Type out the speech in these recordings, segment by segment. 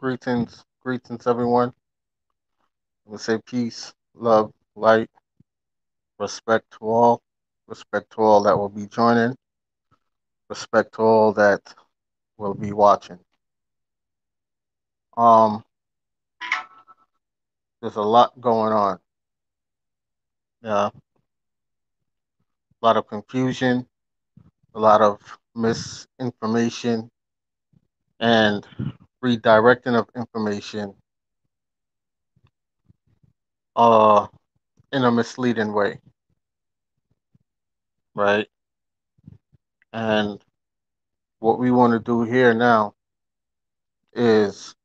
Greetings, everyone. I'm going to say peace, love, light, respect to all that will be joining, respect to all that will be watching. There's a lot going on. Yeah. A lot of confusion, a lot of misinformation, and redirecting of information in a misleading way, right? And what we want to do here now is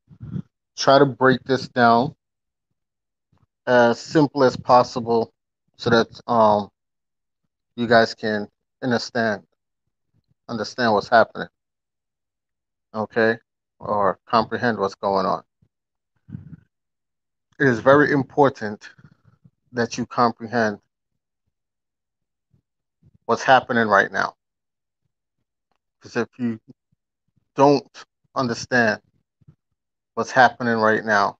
try to break this down as simple as possible so that you guys can understand what's happening, okay? Or comprehend what's going on. It is very important that you comprehend what's happening right now. Because if you don't understand what's happening right now,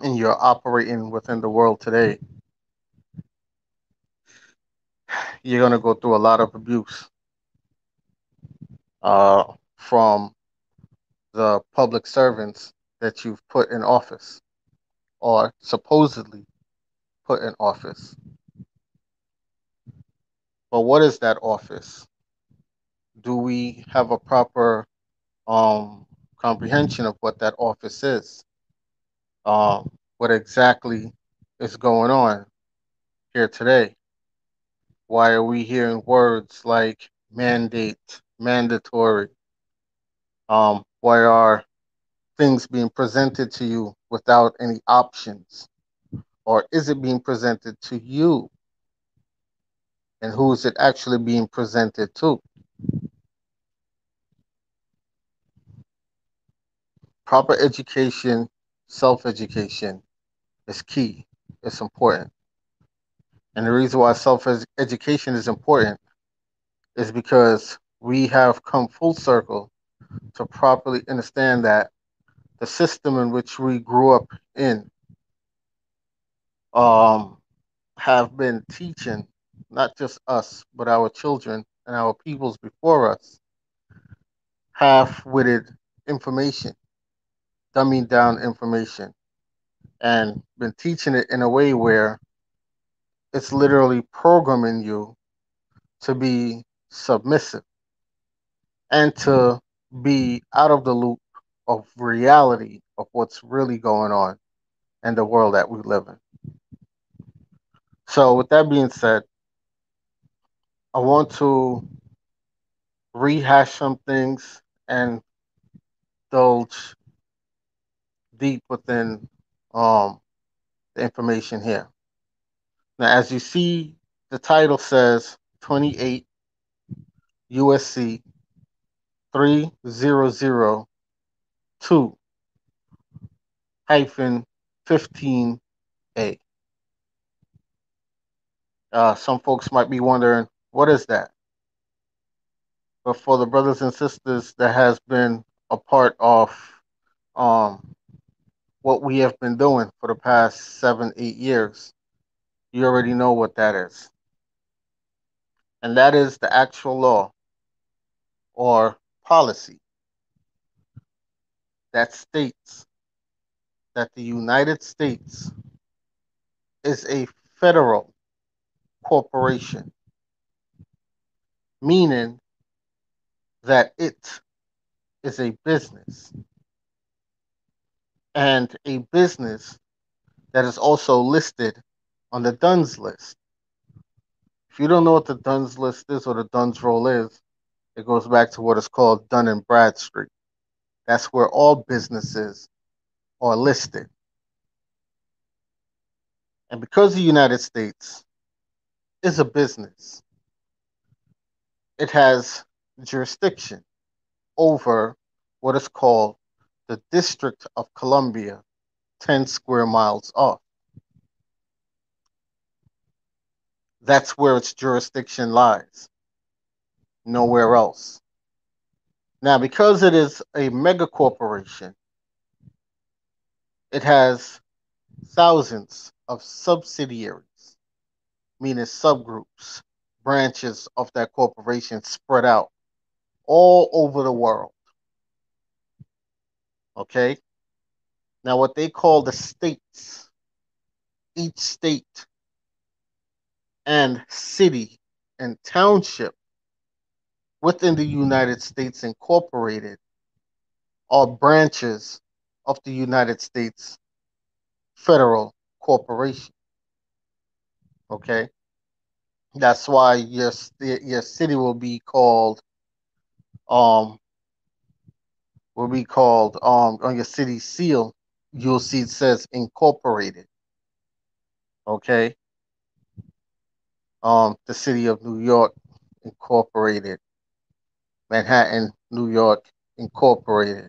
and you're operating within the world today, you're going to go through a lot of abuse from the public servants that you've put in office, or supposedly put in office. But what is that office? Do we have a proper comprehension of what that office is? What exactly is going on here today? Why are we hearing words like mandate, mandatory? Why are things being presented to you without any options? Or is it being presented to you? And who is it actually being presented to? Proper education, self-education is key. It's important. And the reason why self-education is important is because we have come full circle to properly understand that the system in which we grew up in have been teaching not just us, but our children and our peoples before us, half-witted information, dumbing down information, and been teaching it in a way where it's literally programming you to be submissive and to be out of the loop of reality of what's really going on in the world that we live in. So with that being said, I want to rehash some things and delve deep within the information here. Now, as you see, the title says 28 USC 3002-15A. Some folks might be wondering, what is that? But for the brothers and sisters that has been a part of what we have been doing for the past 7-8 years, you already know what that is. And that is the actual law or policy that states that the United States is a federal corporation, meaning that it is a business, and a business that is also listed on the DUNS list. If you don't know what the DUNS list is or the DUNS roll is, it goes back to what is called Dun & Bradstreet. That's where all businesses are listed. And because the United States is a business, it has jurisdiction over what is called the District of Columbia, 10 square miles off. That's where its jurisdiction lies. Nowhere else. Now, because it is a mega corporation, it has thousands of subsidiaries, meaning subgroups, branches of that corporation spread out all over the world. Okay? Now, what they call the states, each state and city and township within the United States incorporated are branches of the United States federal corporation. Okay? That's why your city will be called on your city seal, you'll see it says incorporated. Okay? The city of New York, incorporated. Manhattan, New York, incorporated.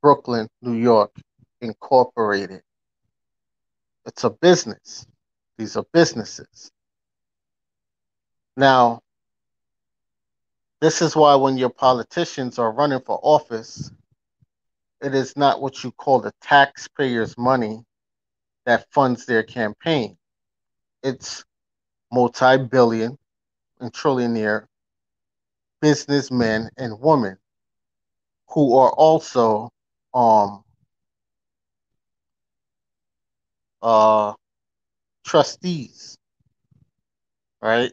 Brooklyn, New York, incorporated. It's a business. These are businesses. Now, this is why when your politicians are running for office, it is not what you call the taxpayers' money that funds their campaign. It's multi-billion and trillionaire businessmen and women who are also trustees, right?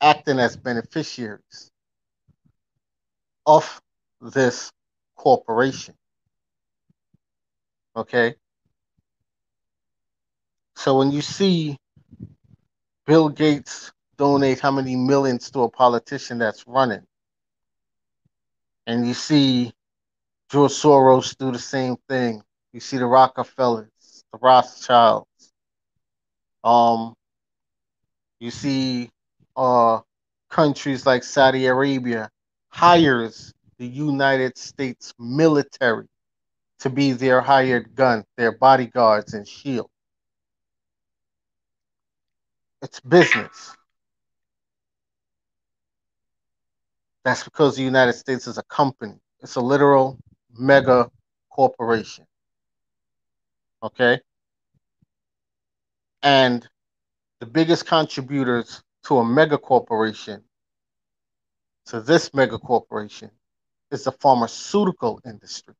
Acting as beneficiaries of this corporation. Okay? So when you see Bill Gates donate how many millions to a politician that's running, and you see George Soros do the same thing, you see the Rockefellers, the Rothschilds, you see countries like Saudi Arabia hires the United States military to be their hired gun, their bodyguards and shield. It's business. That's because the United States is a company. It's a literal mega corporation. Okay? And the biggest contributors to a mega corporation, to this mega corporation, is the pharmaceutical industry.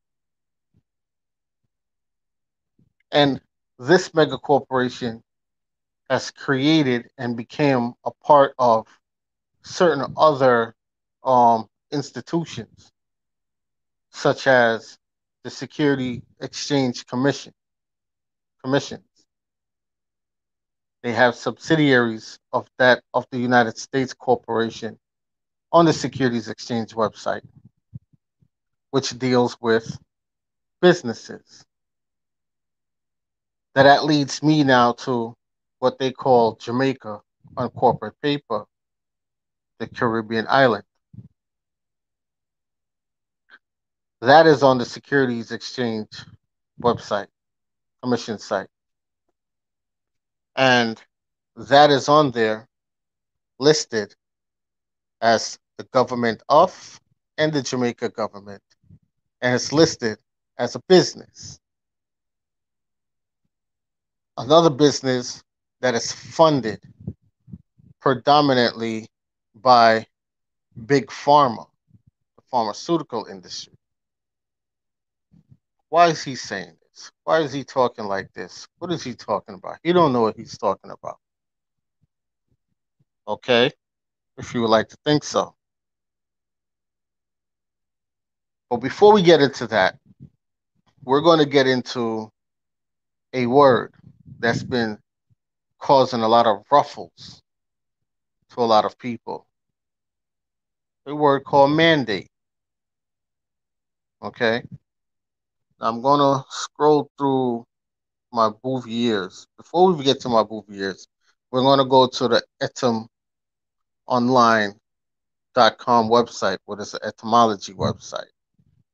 And this mega corporation has created and became a part of certain other institutions, such as the Securities Exchange Commission. They have subsidiaries of that of the United States Corporation on the Securities Exchange website, which deals with businesses. Now that leads me now to what they call Jamaica on corporate paper, the Caribbean island. That is on the Securities Exchange website, commission site. And that is on there listed as the government of and the Jamaica government. And it's listed as a business. Another business that is funded predominantly by Big Pharma, the pharmaceutical industry. Why is he saying this? Why is he talking like this? What is he talking about? He don't know what he's talking about. Okay? If you would like to think so. But before we get into that, we're going to get into a word that's been causing a lot of ruffles to a lot of people. A word called mandate. Okay? I'm going to scroll through my Bouviers. Before we get to my Bouviers, we're going to go to the etomonline.com website, where it's an etymology website.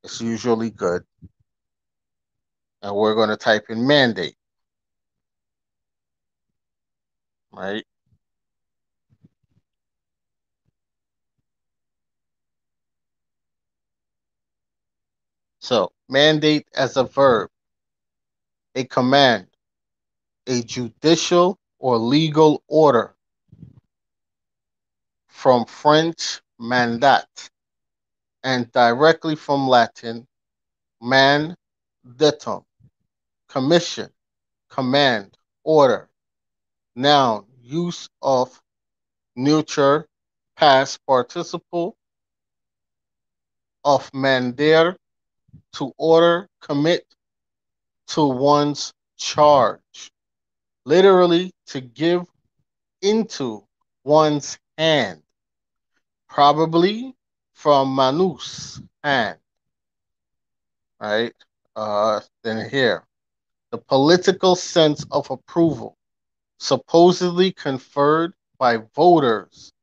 It's usually good. And we're going to type in mandate. Right? So mandate as a verb, a command, a judicial or legal order. From French mandat, and directly from Latin mandatum, commission, command, order. Noun, use of, neuter, past participle of mandare, to order, commit, to one's charge. Literally, to give into one's hand. Probably from manus, hand. All right. Then here. The political sense of approval, supposedly conferred by voters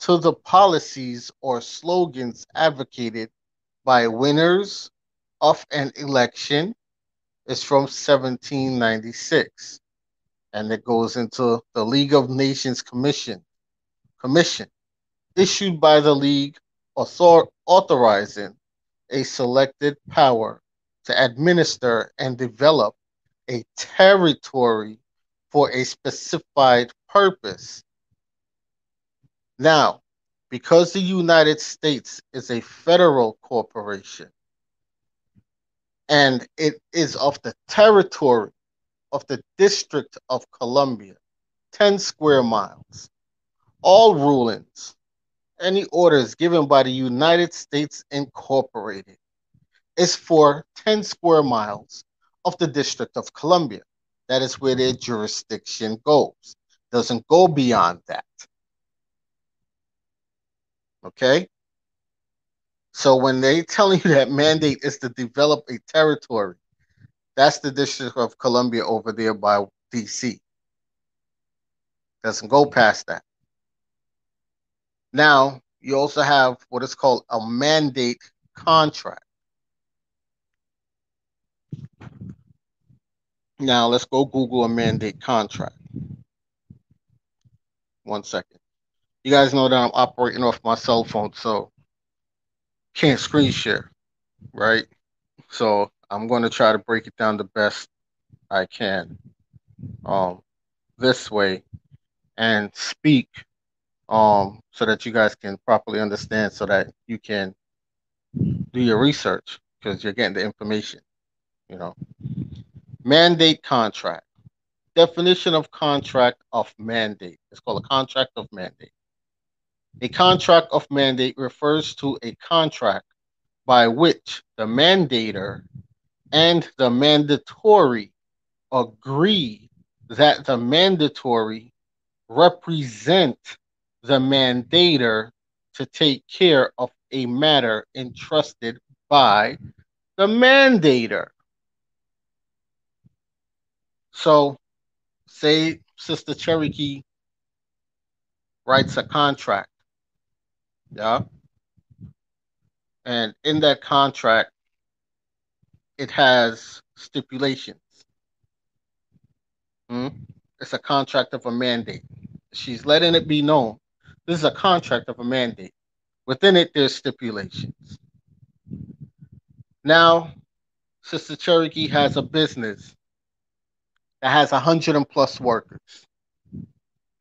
to the policies or slogans advocated by winners of an election, is from 1796. And it goes into the League of Nations Commission issued by the League, authorizing a selected power to administer and develop a territory for a specified purpose. Now, because the United States is a federal corporation and it is of the territory of the District of Columbia, 10 square miles, all rulings, any orders given by the United States Incorporated is for 10 square miles of the District of Columbia. That is where their jurisdiction goes. Doesn't go beyond that. Okay? So when they telling you that mandate is to develop a territory, that's the District of Columbia over there by DC. Doesn't go past that. Now, you also have what is called a mandate contract. Now, let's go Google a mandate contract. 1 second. You guys know that I'm operating off my cell phone, so can't screen share, right? So I'm going to try to break it down the best I can this way and speak so that you guys can properly understand so that you can do your research because you're getting the information, you know. Mandate contract. Definition of contract of mandate. It's called a contract of mandate. A contract of mandate refers to a contract by which the mandator and the mandatory agree that the mandatory represent the mandator to take care of a matter entrusted by the mandator. So, say Sister Cherokee writes a contract, yeah? And in that contract, it has stipulations. It's a contract of a mandate. She's letting it be known. This is a contract of a mandate. Within it, there's stipulations. Now, Sister Cherokee has a business that has 100+ workers.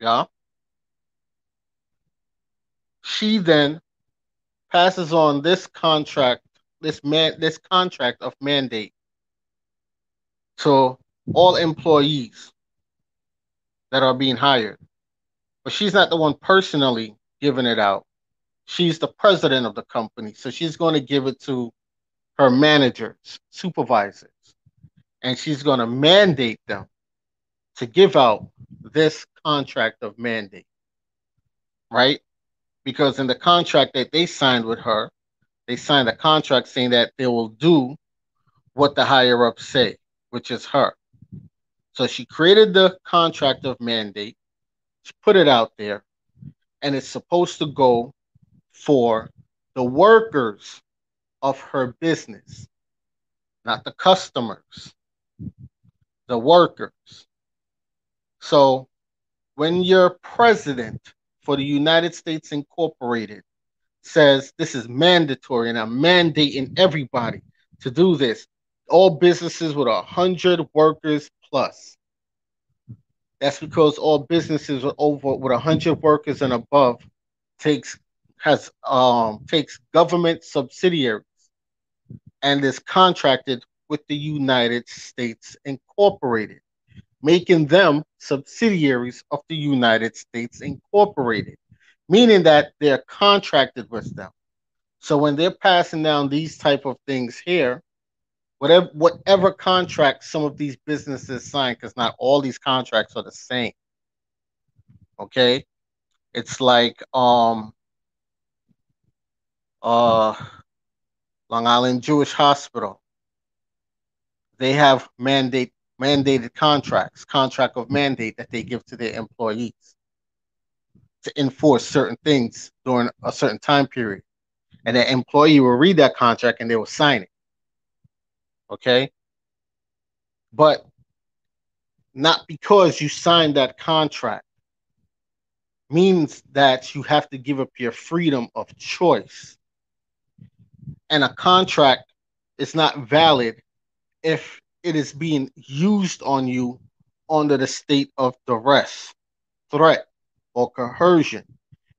Yeah. She then passes on this contract, this contract of mandate to all employees that are being hired. But she's not the one personally giving it out. She's the president of the company. So she's going to give it to her managers, supervisors. And she's going to mandate them to give out this contract of mandate, right? Because in the contract that they signed with her, they signed a contract saying that they will do what the higher-ups say, which is her. So she created the contract of mandate, she put it out there, and it's supposed to go for the workers of her business, not the customers. The workers. So when your president for the United States Incorporated says this is mandatory and I'm mandating everybody to do this. All businesses with 100 workers plus. That's because all businesses with 100 workers and above takes government subsidiaries and is contracted with the United States Incorporated, making them subsidiaries of the United States Incorporated, meaning that they're contracted with them. So when they're passing down these type of things here, whatever contract some of these businesses sign, because not all these contracts are the same. Okay, it's like Long Island Jewish Hospital. They have mandated contracts, contract of mandate that they give to their employees to enforce certain things during a certain time period, and that employee will read that contract and they will sign it. Okay, but not because you signed that contract means that you have to give up your freedom of choice. And a contract is not valid if it is being used on you under the state of duress, threat, or coercion.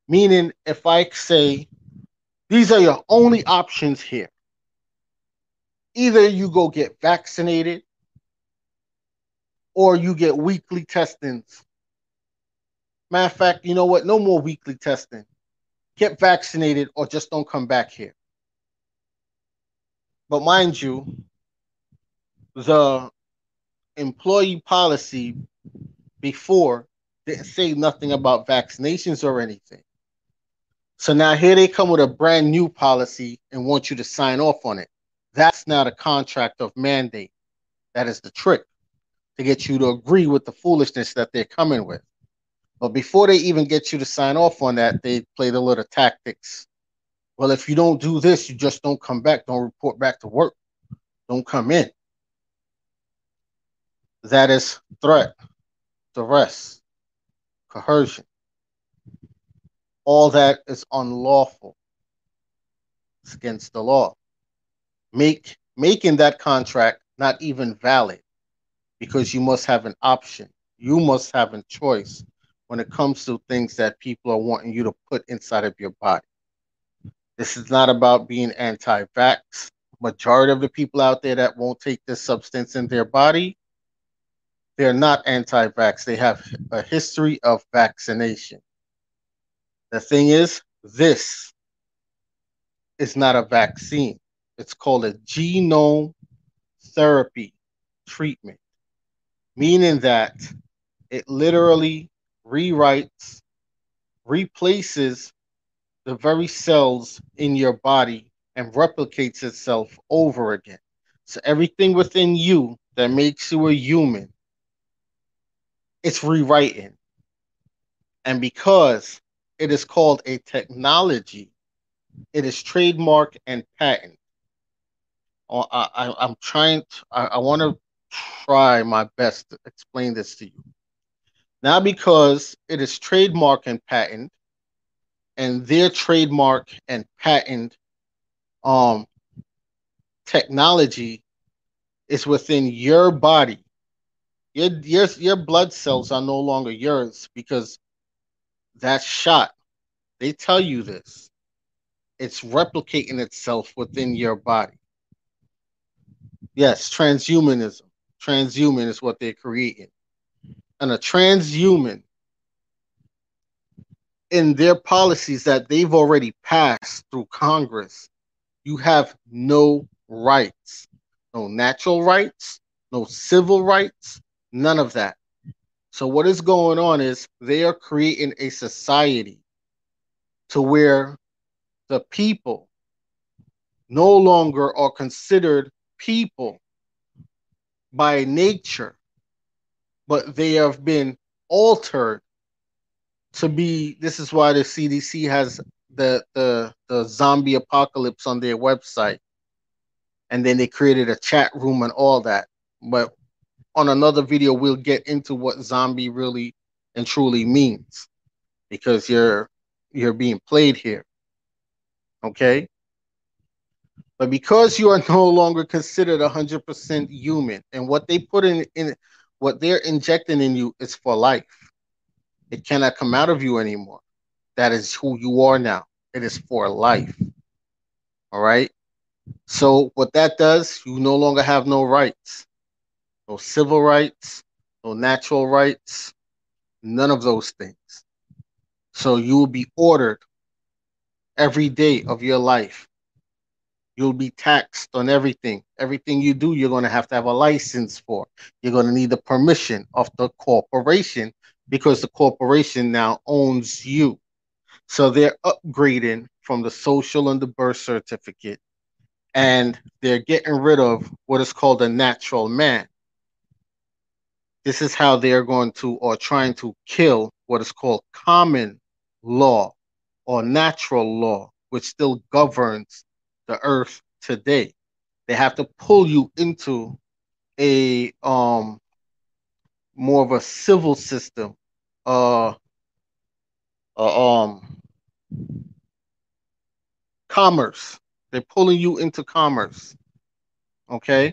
Meaning, if I say, these are your only options here. Either you go get vaccinated or you get weekly testings. Matter of fact, you know what? No more weekly testing. Get vaccinated or just don't come back here. But mind you, the employee policy before didn't say nothing about vaccinations or anything. So now here they come with a brand new policy and want you to sign off on it. That's not a contract of mandate. That is the trick to get you to agree with the foolishness that they're coming with. But before they even get you to sign off on that, they play the little tactics. Well, if you don't do this, you just don't come back. Don't report back to work. Don't come in. That is threat, duress, coercion. All that is unlawful. It's against the law. Making that contract not even valid, because you must have an option. You must have a choice when it comes to things that people are wanting you to put inside of your body. This is not about being anti-vax. Majority of the people out there that won't take this substance in their body, they're not anti-vax. They have a history of vaccination. The thing is, this is not a vaccine. It's called a genome therapy treatment, meaning that it literally replaces the very cells in your body and replicates itself over again. So everything within you that makes you a human, it's rewriting. And because it is called a technology, it is trademarked and patented. I want to try my best to explain this to you. Now, because it is trademark and patent, and their trademark and patent technology is within your body. Your blood cells are no longer yours because that shot, they tell you this, it's replicating itself within your body. Yes, transhumanism. Transhuman is what they're creating. And a transhuman, in their policies that they've already passed through Congress, you have no rights. No natural rights, no civil rights, none of that. So what is going on is they are creating a society to where the people no longer are considered people by nature, but they have been altered to be. This is why the CDC has the zombie apocalypse on their website, and then they created a chat room and all that. But on another video, we'll get into what zombie really and truly means, because you're being played here. Okay, But because you are no longer considered 100% human, and what they put in what they're injecting in you is for life. It cannot come out of you anymore. That is who you are now. It is for life. All right. So what that does, you no longer have no rights, no civil rights, no natural rights, none of those things. So you will be ordered every day of your life. You'll be taxed on everything. Everything you do, you're going to have a license for. You're going to need the permission of the corporation because the corporation now owns you. So they're upgrading from the social and the birth certificate, and they're getting rid of what is called a natural man. This is how they're going to, or trying to kill what is called common law or natural law, which still governs the earth today. They have to pull you into a more of a civil system, commerce. They're pulling you into commerce. Okay.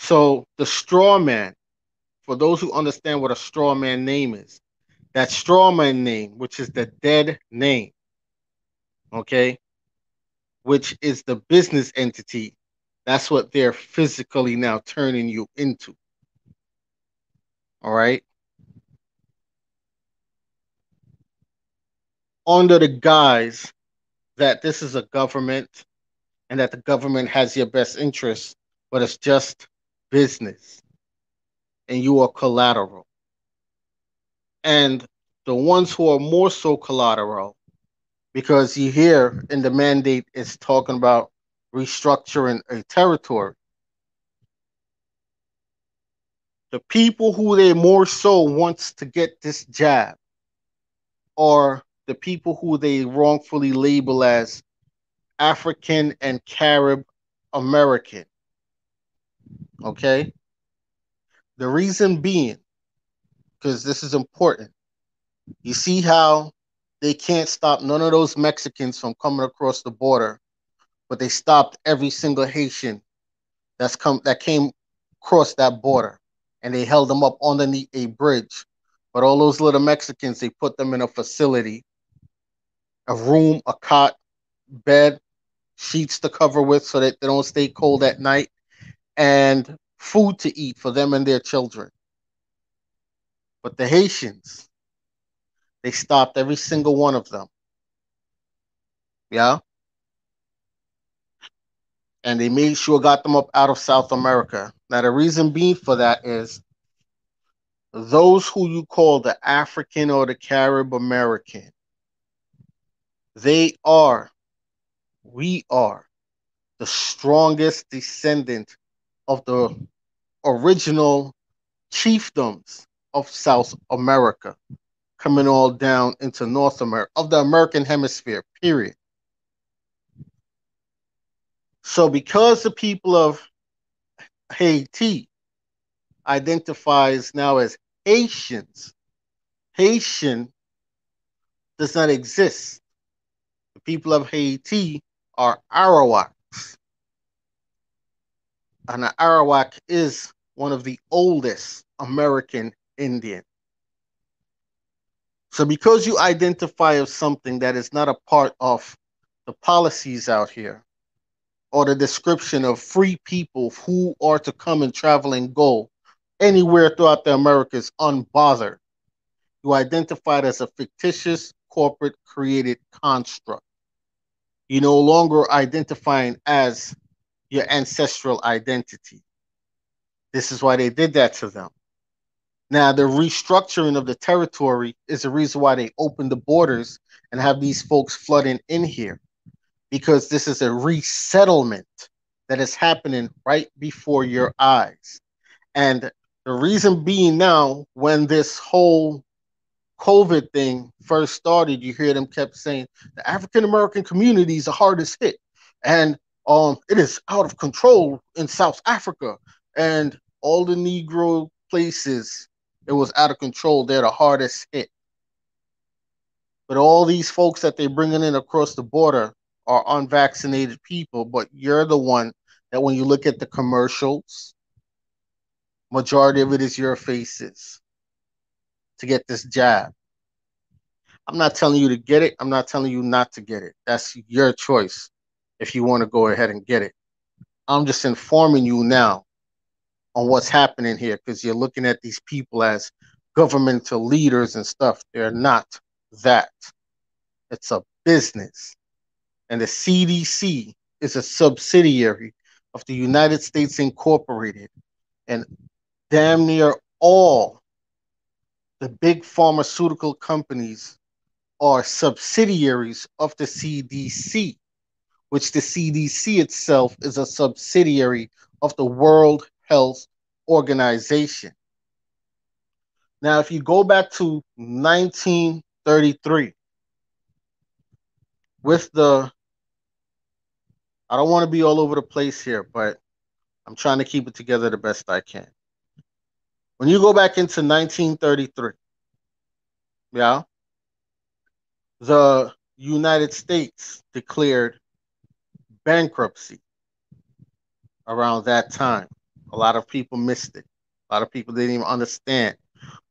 So the straw man, for those who understand what a straw man name is, that straw man name, which is the dead name, okay, which is the business entity, that's what they're physically now turning you into. All right. Under the guise that this is a government and that the government has your best interests, but it's just business and you are collateral. And the ones who are more so collateral, because you hear in the mandate it's talking about restructuring a territory. The people who they more so wants to get this jab are the people who they wrongfully label as African and Carib American. Okay? The reason being, because this is important, you see how they can't stop none of those Mexicans from coming across the border, but they stopped every single Haitian that came across that border, and they held them up underneath a bridge. But all those little Mexicans, they put them in a facility, a room, a cot, bed, sheets to cover with so that they don't stay cold at night, and food to eat for them and their children. But the Haitians, they stopped every single one of them. Yeah? And they made sure got them up out of South America. Now, the reason being for that is those who you call the African or the Carib American, they are, we are, the strongest descendant of the original chiefdoms of South America, coming all down into North America, of the American hemisphere, period. So because the people of Haiti identifies now as Haitians, Haitian does not exist. The people of Haiti are Arawaks. And an Arawak is one of the oldest American Indians. So because you identify as something that is not a part of the policies out here, or the description of free people who are to come and travel and go anywhere throughout the Americas unbothered, you identified as a fictitious corporate created construct. You no longer identifying as your ancestral identity. This is why they did that to them. Now, the restructuring of the territory is the reason why they opened the borders and have these folks flooding in here, because this is a resettlement that is happening right before your eyes. And the reason being now, when this whole COVID thing first started, you hear them kept saying, the African-American community is the hardest hit, and it is out of control in South Africa, and all the Negro places, it was out of control. They're the hardest hit. But all these folks that they're bringing in across the border are unvaccinated people, but you're the one that when you look at the commercials, majority of it is your faces to get this jab. I'm not telling you to get it. I'm not telling you not to get it. That's your choice if you want to go ahead and get it. I'm just informing you now on what's happening here, because you're looking at these people as governmental leaders and stuff. They're not that. It's a business. And the CDC is a subsidiary of the United States Incorporated. And damn near all the big pharmaceutical companies are subsidiaries of the CDC, which the CDC itself is a subsidiary of the World Health Organization. Now, if you go back to 1933 with the, I don't want to be all over the place here, but I'm trying to keep it together the best I can. When you go back into 1933, yeah, the United States declared bankruptcy around that time. A lot of people missed it. A lot of people didn't even understand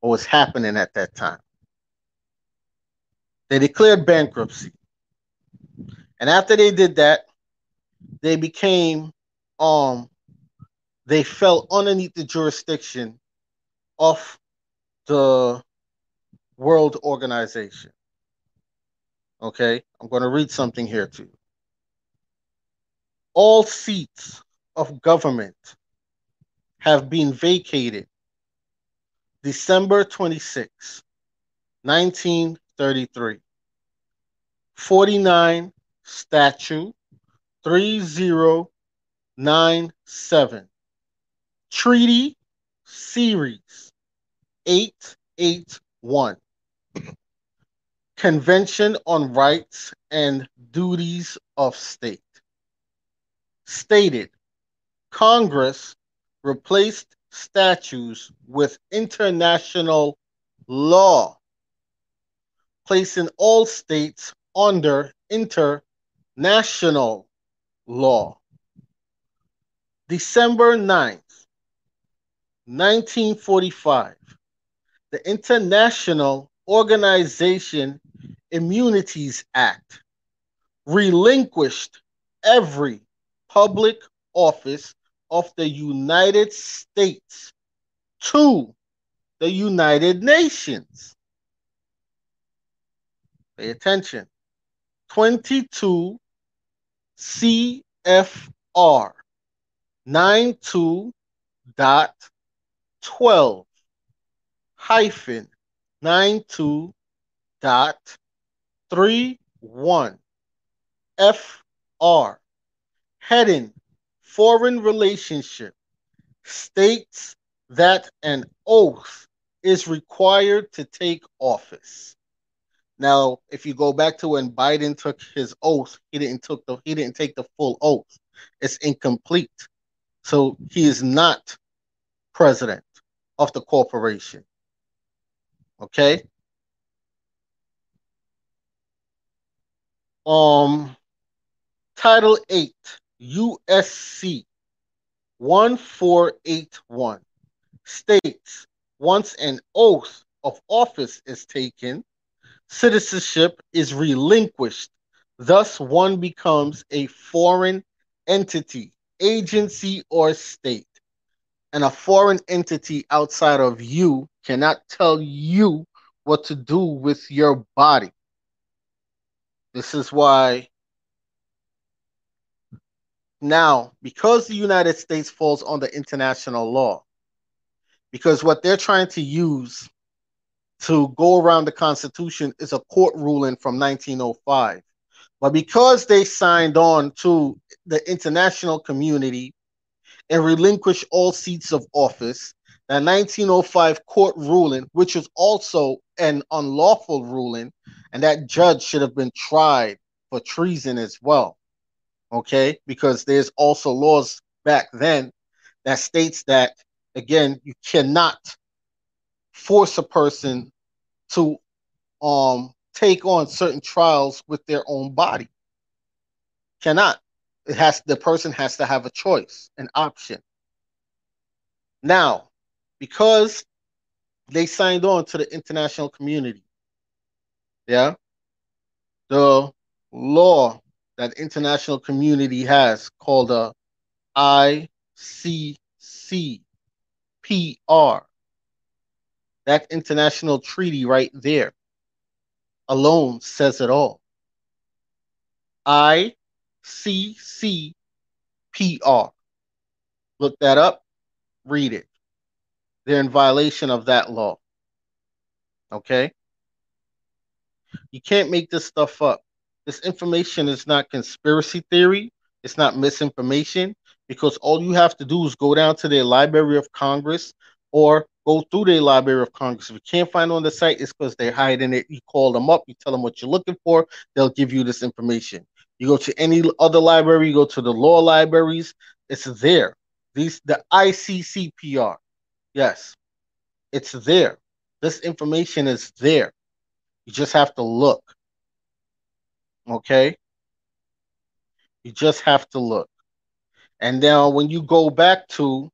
what was happening at that time. They declared bankruptcy. And after they did that, they became, they fell underneath the jurisdiction of the World Organization. Okay, I'm going to read something here too. All seats of government have been vacated December 26, 1933. 49 Statute 3097. Treaty Series 881, Convention on Rights and Duties of State, stated Congress replaced statutes with international law, placing all states under international law. December 9th. 1945, the International Organization Immunities Act relinquished every public office of the United States to the United Nations. Pay attention. 22 CFR 92.12-92.31 FR, heading Foreign Relationship, states that an oath is required to take office. Now, if you go back to when Biden took his oath, he didn't take the full oath. It's incomplete. So he is not president of the corporation. Okay. Title 8 USC 1481 states once an oath of office is taken, citizenship is relinquished. Thus one becomes a foreign entity, agency, or state. And a foreign entity outside of you cannot tell you what to do with your body. This is why now, because the United States falls under international law, because what they're trying to use to go around the Constitution is a court ruling from 1905. But because they signed on to the international community and relinquish all seats of office, that 1905 court ruling, which is also an unlawful ruling, and that judge should have been tried for treason as well, okay? Because there's also laws back then that states that, again, you cannot force a person to take on certain trials with their own body. Cannot. It has, the person has to have a choice, an option. Now, because they signed on to the international community, yeah, the law that the international community has called the ICCPR, that international treaty right there alone says it all. ICCPR. Look that up. Read it. They're in violation of that law. Okay? You can't make this stuff up. This information is not conspiracy theory. It's not misinformation, because all you have to do is go down to their Library of Congress or go through their Library of Congress. If you can't find it on the site, it's because they're hiding it. You call them up. You tell them what you're looking for. They'll give you this information. You go to any other library. You go to the law libraries. It's there. The ICCPR. Yes, it's there. This information is there. You just have to look. Okay? You just have to look. And now when you go back to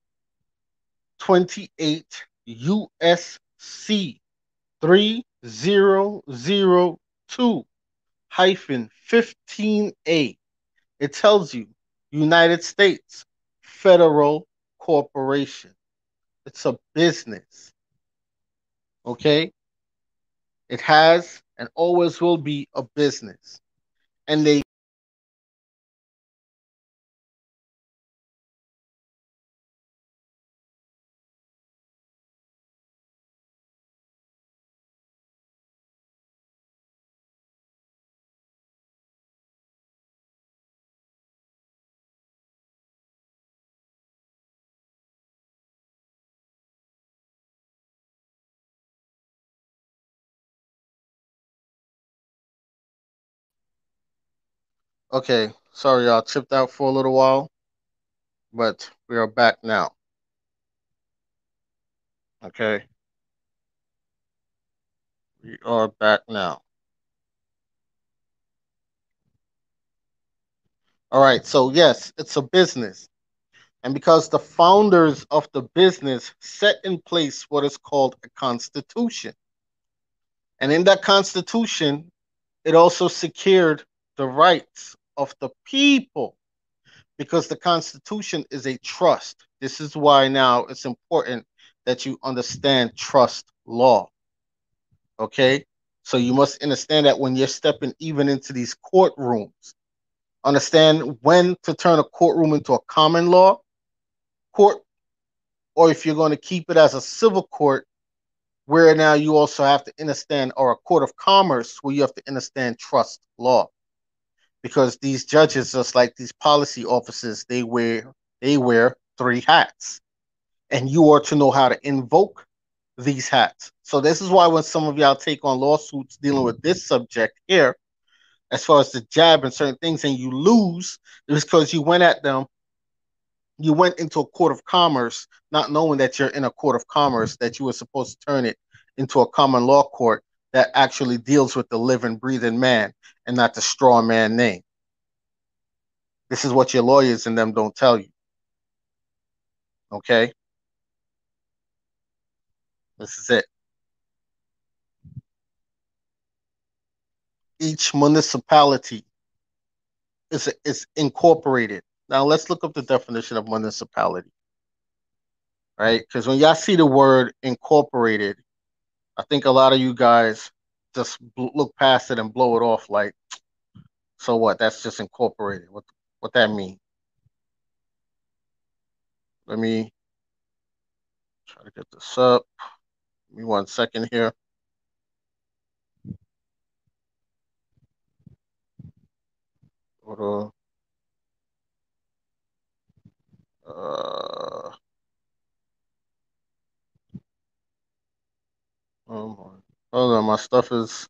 28 USC 3002-15A, it tells you United States Federal Corporation. It's a business. Okay? It has and always will be a business. And they okay, sorry y'all, chipped out for a little while, but we are back now. Okay. We are back now. All right, so yes, it's a business. And because the founders of the business set in place what is called a constitution. And in that constitution, it also secured the rights of the people, because the Constitution is a trust. This is why now it's important that you understand trust law. Okay? So you must understand that when you're stepping even into these courtrooms, understand when to turn a courtroom into a common law court, or if you're going to keep it as a civil court, where now you also have to understand, or a court of commerce where you have to understand trust law. Because these judges, just like these policy officers, they wear three hats. And you are to know how to invoke these hats. So this is why when some of y'all take on lawsuits dealing with this subject here, as far as the jab and certain things, and you lose, it's because you went at them, you went into a court of commerce, not knowing that you're in a court of commerce, that you were supposed to turn it into a common law court that actually deals with the living, breathing man and not the straw man name. This is what your lawyers and them don't tell you. Okay? This is it. Each municipality is incorporated. Now let's look up the definition of municipality. Right? Because when y'all see the word incorporated, I think a lot of you guys just look past it and blow it off like, so what? That's just incorporated. What that mean? Let me try to get this up. Give me 1 second here. Go to, hold on, my stuff is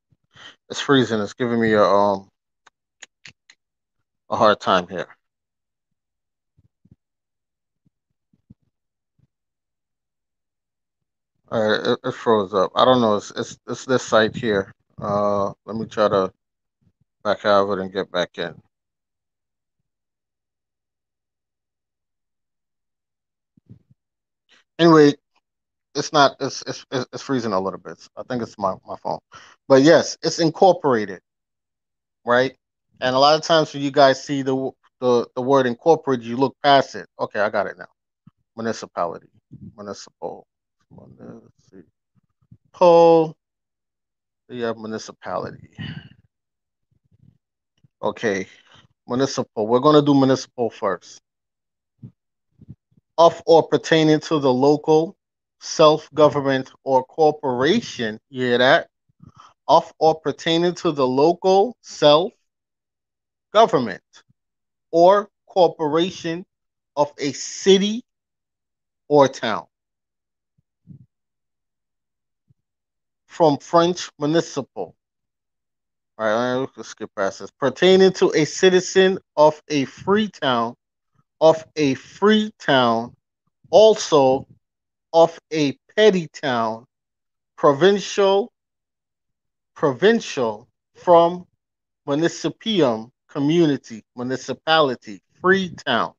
freezing. It's giving me a hard time here. All right, it froze up. I don't know. It's this site here. Let me try to back out of it and get back in. Anyway, it's not. It's freezing a little bit. I think it's my phone. But yes, it's incorporated, right? And a lot of times when you guys see the word incorporate, you look past it. Okay, I got it now. Municipality, municipal. Yeah, municipality. Okay, municipal. We're gonna do municipal first. Of or pertaining to the local self-government or corporation, you hear that? Of or pertaining to the local self-government or corporation of a city or town. From French municipal. All right, let's skip past this. Pertaining to a citizen of a free town, also of a petty town, provincial, from municipium, community, municipality, free town,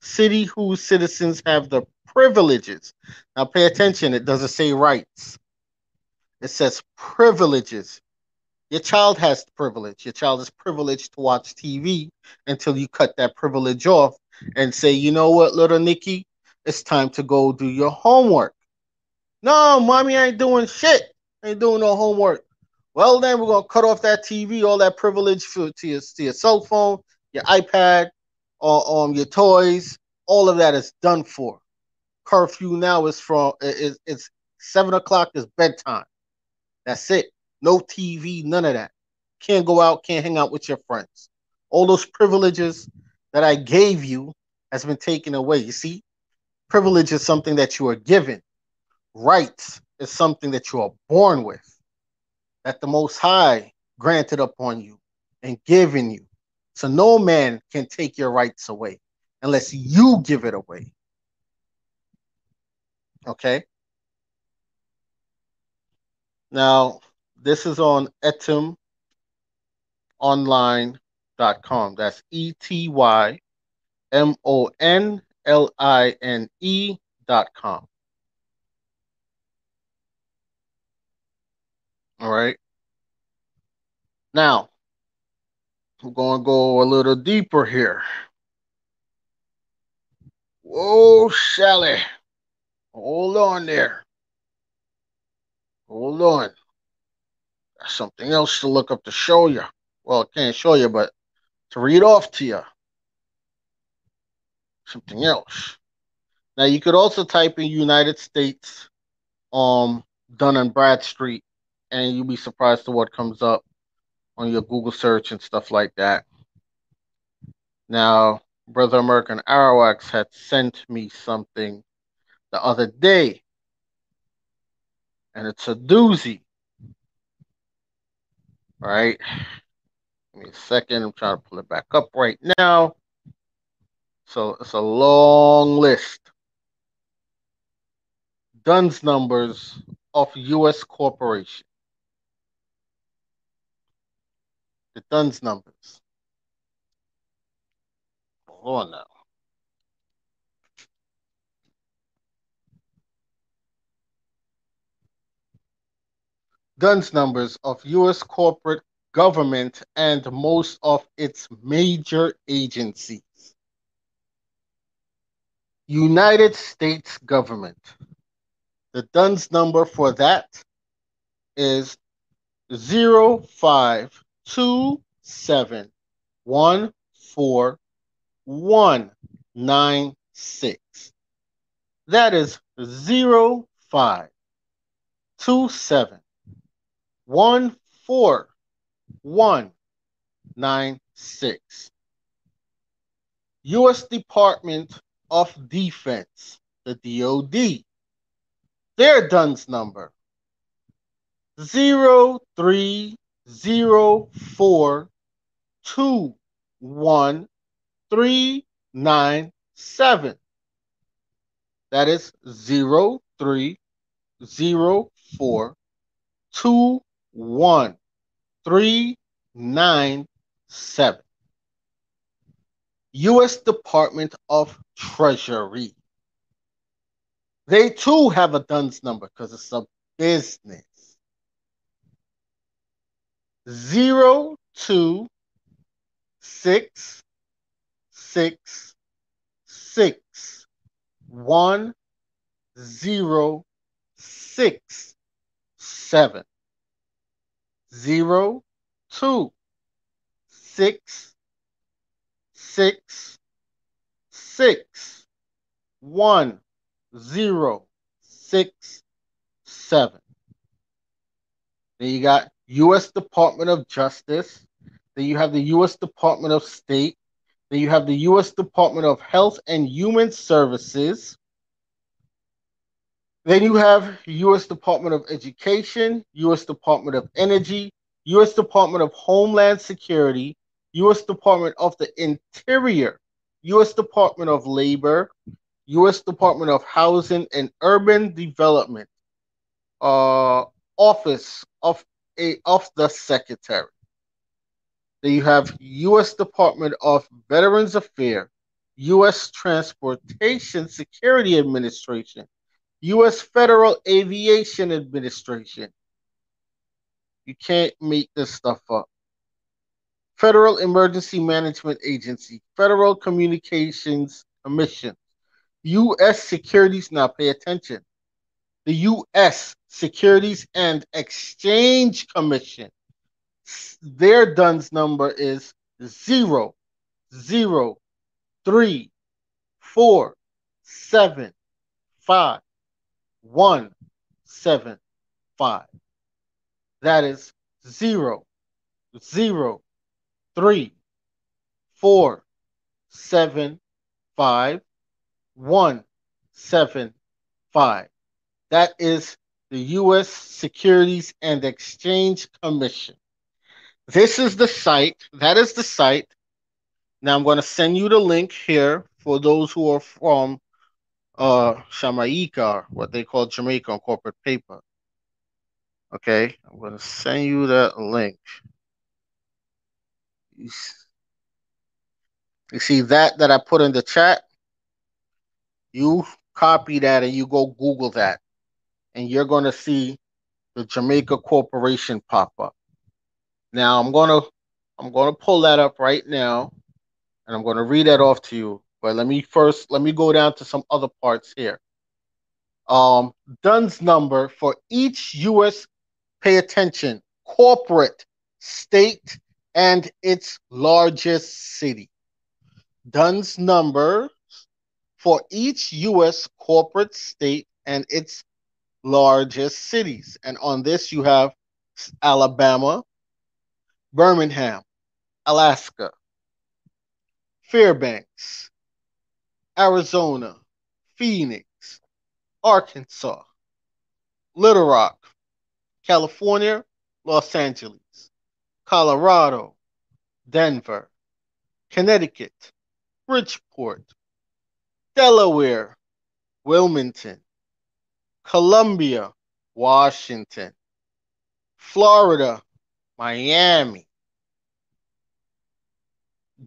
city whose citizens have the privileges. Now pay attention, it doesn't say rights. It says privileges. Your child has privilege. Your child is privileged to watch TV until you cut that privilege off and say, you know what, little Nikki, it's time to go do your homework. No, mommy, I ain't doing shit. I ain't doing no homework. Well, then we're going to cut off that TV, all that privilege to your cell phone, your iPad, or your toys. All of that is done for. Curfew now is it's 7 o'clock is bedtime. That's it. No TV, none of that. Can't go out, can't hang out with your friends. All those privileges that I gave you has been taken away. You see, privilege is something that you are given. Rights is something that you are born with, that the Most High granted upon you and given you. So no man can take your rights away unless you give it away. Okay? Now, this is on etymonline.com. That's etymonline.com. All right. Now, we're going to go a little deeper here. Whoa, Sally. Hold on there. Hold on. That's something else to look up to show you. Well, I can't show you, but to read off to you. Something else. Now, you could also type in United States Dun & Bradstreet, and you'll be surprised to what comes up on your Google search and stuff like that. Now, Brother American Arawax had sent me something the other day, and it's a doozy. All right. Give me a second. I'm trying to pull it back up right now. So it's a long list. DUNS numbers of U.S. corporations. The DUNS numbers. Hold on now. DUNS numbers of U.S. corporate government and most of its major agencies. United States government. The DUNS number for that is 052714196. That is 052714196. U.S. Department of Defense, the DOD, their DUNS number 030421397. That is 030421397. U.S. Department of Treasury. They too have a DUNS number because it's a business. 026666106 7 026666106 7. Then you got U.S. Department of Justice. Then you have the U.S. Department of State. Then you have the U.S. Department of Health and Human Services. Then you have U.S. Department of Education, U.S. Department of Energy, U.S. Department of Homeland Security, U.S. Department of the Interior, U.S. Department of Labor, U.S. Department of Housing and Urban Development, Office of the Secretary. Then you have U.S. Department of Veterans Affairs, U.S. Transportation Security Administration, U.S. Federal Aviation Administration. You can't make this stuff up. Federal Emergency Management Agency, Federal Communications Commission, U.S. Securities, now pay attention, the U.S. Securities and Exchange Commission. Their DUNS number is 003475175. That is 003475175. That is the U.S. Securities and Exchange Commission. This is the site. That is the site. Now I'm going to send you the link here for those who are from Jamaica, what they call Jamaica on corporate paper. Okay, I'm going to send you that link. You see that I put in the chat? You copy that and you go Google that, and you're going to see the Jamaica Corporation pop up. Now I'm gonna pull that up right now, and I'm gonna read that off to you. But let me go down to some other parts here. DUNS number for each U.S. pay attention corporate state and its largest city. DUNS number for each U.S. corporate state and its largest cities, and on this you have Alabama, Birmingham, Alaska, Fairbanks, Arizona, Phoenix, Arkansas, Little Rock, California, Los Angeles, Colorado, Denver, Connecticut, Bridgeport, Delaware, Wilmington, Columbia, Washington, Florida, Miami,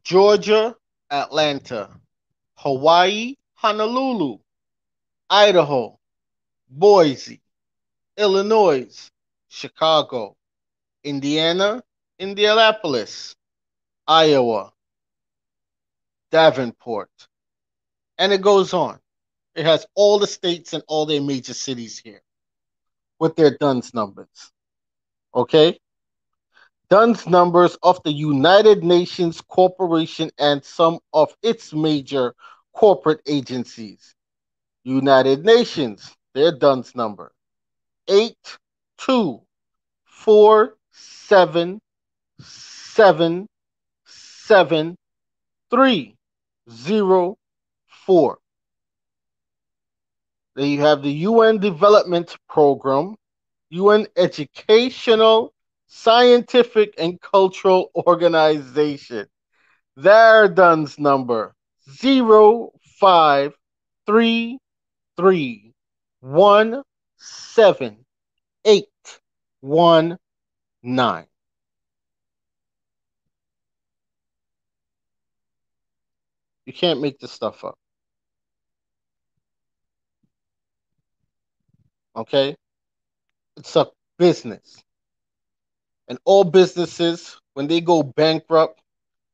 Georgia, Atlanta, Hawaii, Honolulu, Idaho, Boise, Illinois, Chicago, Indiana, Indianapolis, Iowa, Davenport, and it goes on. It has all the states and all their major cities here with their DUNS numbers, okay? DUNS numbers of the United Nations Corporation and some of its major corporate agencies. United Nations, their DUNS number, 824777304. Then you have the UN Development Program, UN Educational, Scientific and Cultural Organization. Their DUNS number 053317819. You can't make this stuff up. Okay? It's a business. And all businesses, when they go bankrupt,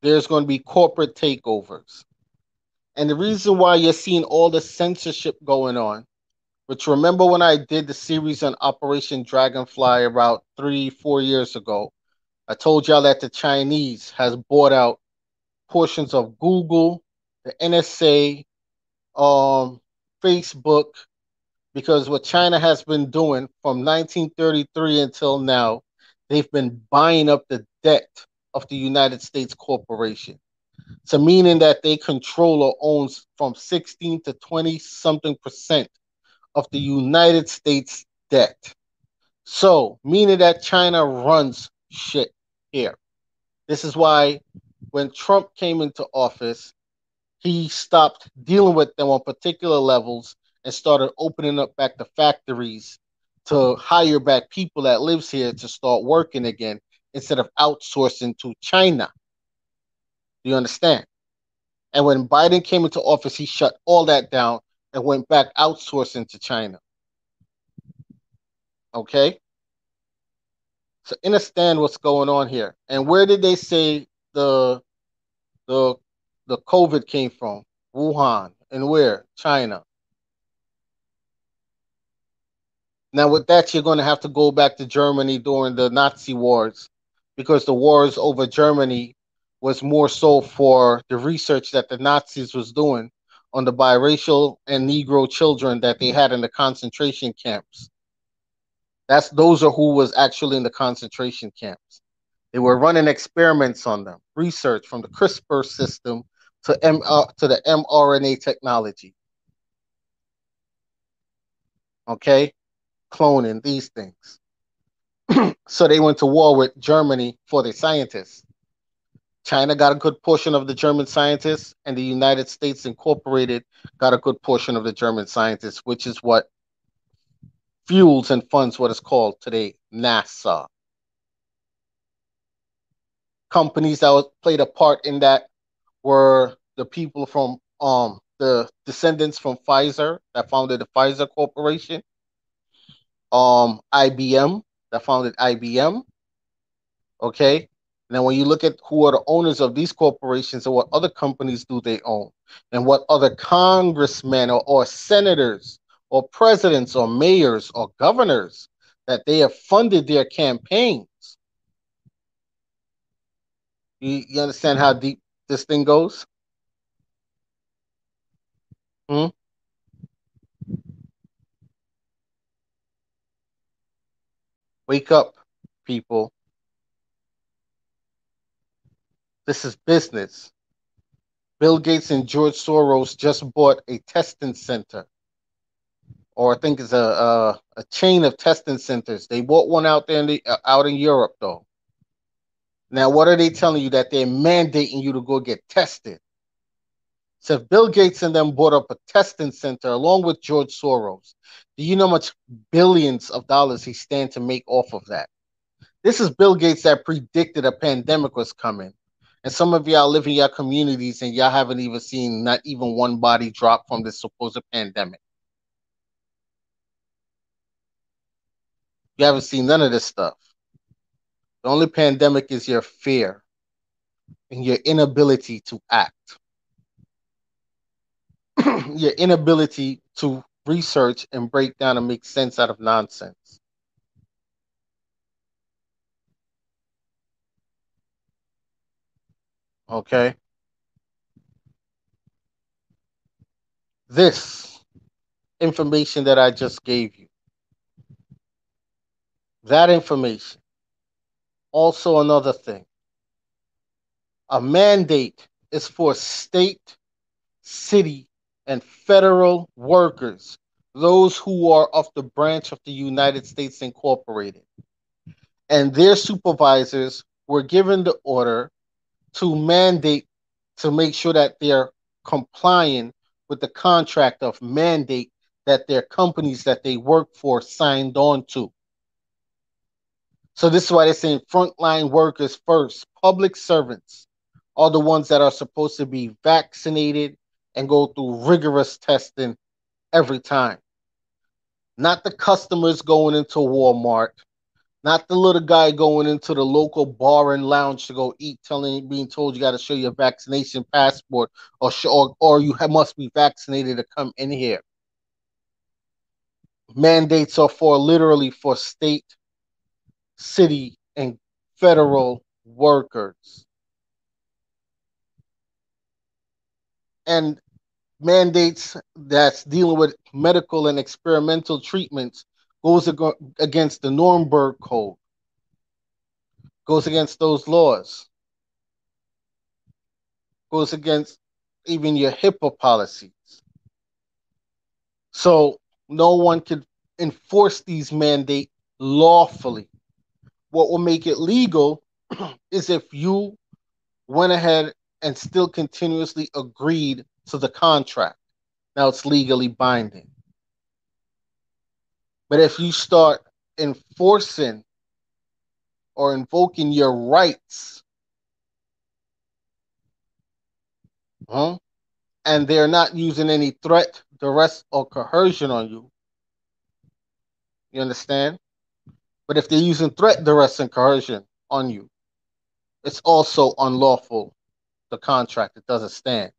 there's going to be corporate takeovers. And the reason why you're seeing all the censorship going on, which remember when I did the series on Operation Dragonfly about 3-4 years ago, I told y'all that the Chinese has bought out portions of Google, the NSA, Facebook, because what China has been doing from 1933 until now, they've been buying up the debt of the United States corporation. So meaning that they control or owns from 16 to 20-something% of the United States debt. So meaning that China runs shit here. This is why when Trump came into office, he stopped dealing with them on particular levels and started opening up back the factories to hire back people that lives here to start working again instead of outsourcing to China. Do you understand? And when Biden came into office, he shut all that down and went back outsourcing to China. Okay? So understand what's going on here. And where did they say the COVID came from? Wuhan. And where? China. Now with that, you're going to have to go back to Germany during the Nazi wars, because the wars over Germany was more so for the research that the Nazis was doing on the biracial and Negro children that they had in the concentration camps. Those are who was actually in the concentration camps. They were running experiments on them, research from the CRISPR system to the mRNA technology. Okay? Cloning, these things. So they went to war with Germany for their scientists. China got a good portion of the German scientists, and the United States Incorporated got a good portion of the German scientists, which is what fuels and funds what is called today NASA. Companies that played a part in that were the people from the descendants from Pfizer that founded the Pfizer Corporation, IBM that founded IBM. Okay, now when you look at who are the owners of these corporations and what other companies do they own, and what other congressmen or senators or presidents or mayors or governors that they have funded their campaigns. You understand how deep this thing goes? Wake up, people. This is business. Bill Gates and George Soros just bought a testing center. Or I think it's a chain of testing centers. They bought one out there out in Europe, though. Now, what are they telling you? That they're mandating you to go get tested. So if Bill Gates and them bought up a testing center along with George Soros, do you know how much billions of dollars he stand to make off of that? This is Bill Gates that predicted a pandemic was coming. And some of y'all live in your communities and y'all haven't even seen not even one body drop from this supposed pandemic. You haven't seen none of this stuff. The only pandemic is your fear and your inability to act. Your inability to research and break down and make sense out of nonsense. Okay? This information that I just gave you, that information. Also another thing. A mandate is for state, city, and federal workers, those who are of the branch of the United States Incorporated. And their supervisors were given the order to mandate to make sure that they're complying with the contract of mandate that their companies that they work for signed on to. So this is why they're saying frontline workers first. Public servants are the ones that are supposed to be vaccinated and go through rigorous testing every time. Not the customers going into Walmart. Not the little guy going into the local bar and lounge to go eat, being told you got to show your vaccination passport or you must be vaccinated to come in here. Mandates are for state, city, and federal workers. And mandates that's dealing with medical and experimental treatments goes against the Nuremberg Code, goes against those laws, goes against even your HIPAA policies. So no one could enforce these mandates lawfully. What will make it legal is if you went ahead and still continuously agreed to the contract. Now it's legally binding. But if you start enforcing or invoking your rights, and they're not using any threat, duress, or coercion on you, you understand? But if they're using threat, duress, and coercion on you, it's also unlawful. The contract, it doesn't stand.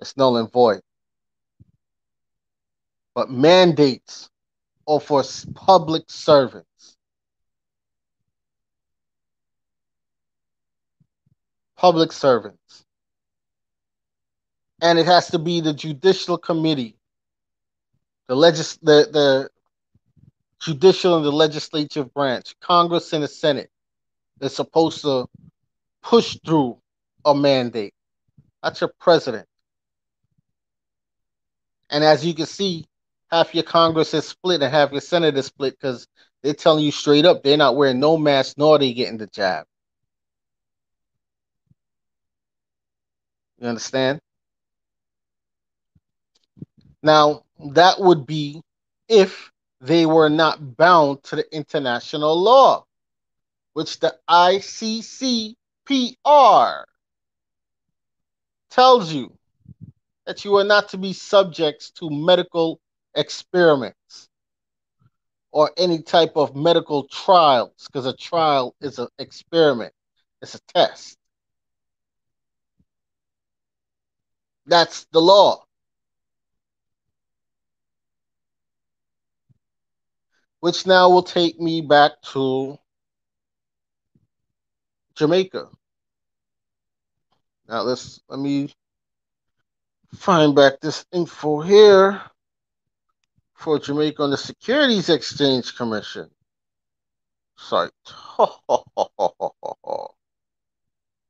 It's null and void. But mandates are for public servants. Public servants. And it has to be the judicial committee, the judicial and the legislative branch, Congress and the Senate. They're supposed to push through a mandate. That's your president. And as you can see, half your Congress is split and half your Senate is split because they're telling you straight up they're not wearing no mask nor are they getting the jab. You understand? Now, that would be if they were not bound to the international law, which the ICCPR tells you that you are not to be subjects to medical experiments or any type of medical trials, because a trial is an experiment. It's a test. That's the law. Which now will take me back to Jamaica. Now let me find back this info here for Jamaica on the Securities Exchange Commission site. Ho, ho, ho, ho, ho, ho.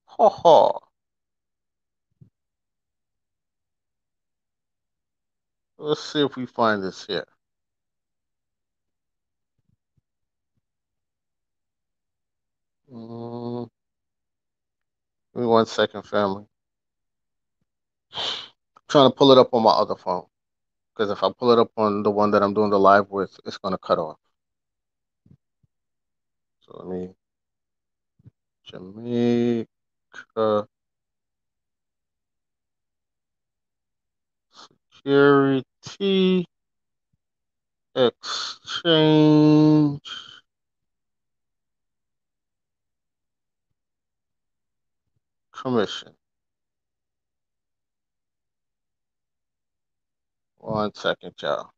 Ho, ho. Let's see if we find this here. Give me one second, family. Trying to pull it up on my other phone, because if I pull it up on the one that I'm doing the live with, it's going to cut off. So let me Jamaica Security Exchange Commission. One second, y'all.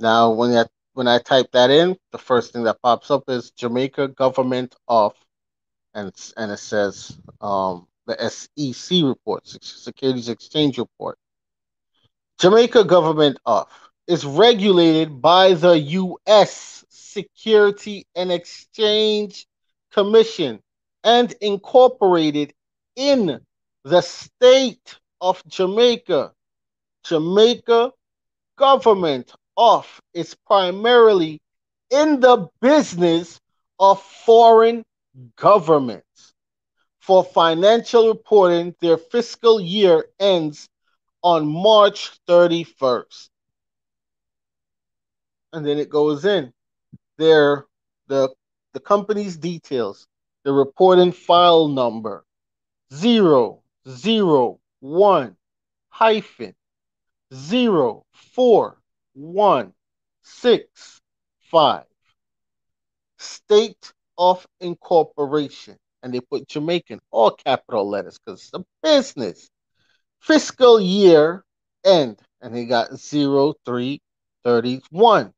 Now, when I type that in, the first thing that pops up is Jamaica Government of, and it says the SEC report, Securities Exchange report. Jamaica Government of is regulated by the U.S. Security and Exchange Commission and incorporated in the state of Jamaica. Jamaica Government of is primarily in the business of foreign governments. For financial reporting, their fiscal year ends on March 31st. And then it goes in. There, the company's details, the reporting file number 001-04 165. State of incorporation. And they put Jamaica in all capital letters because it's a business. Fiscal year end. And they got 03/31.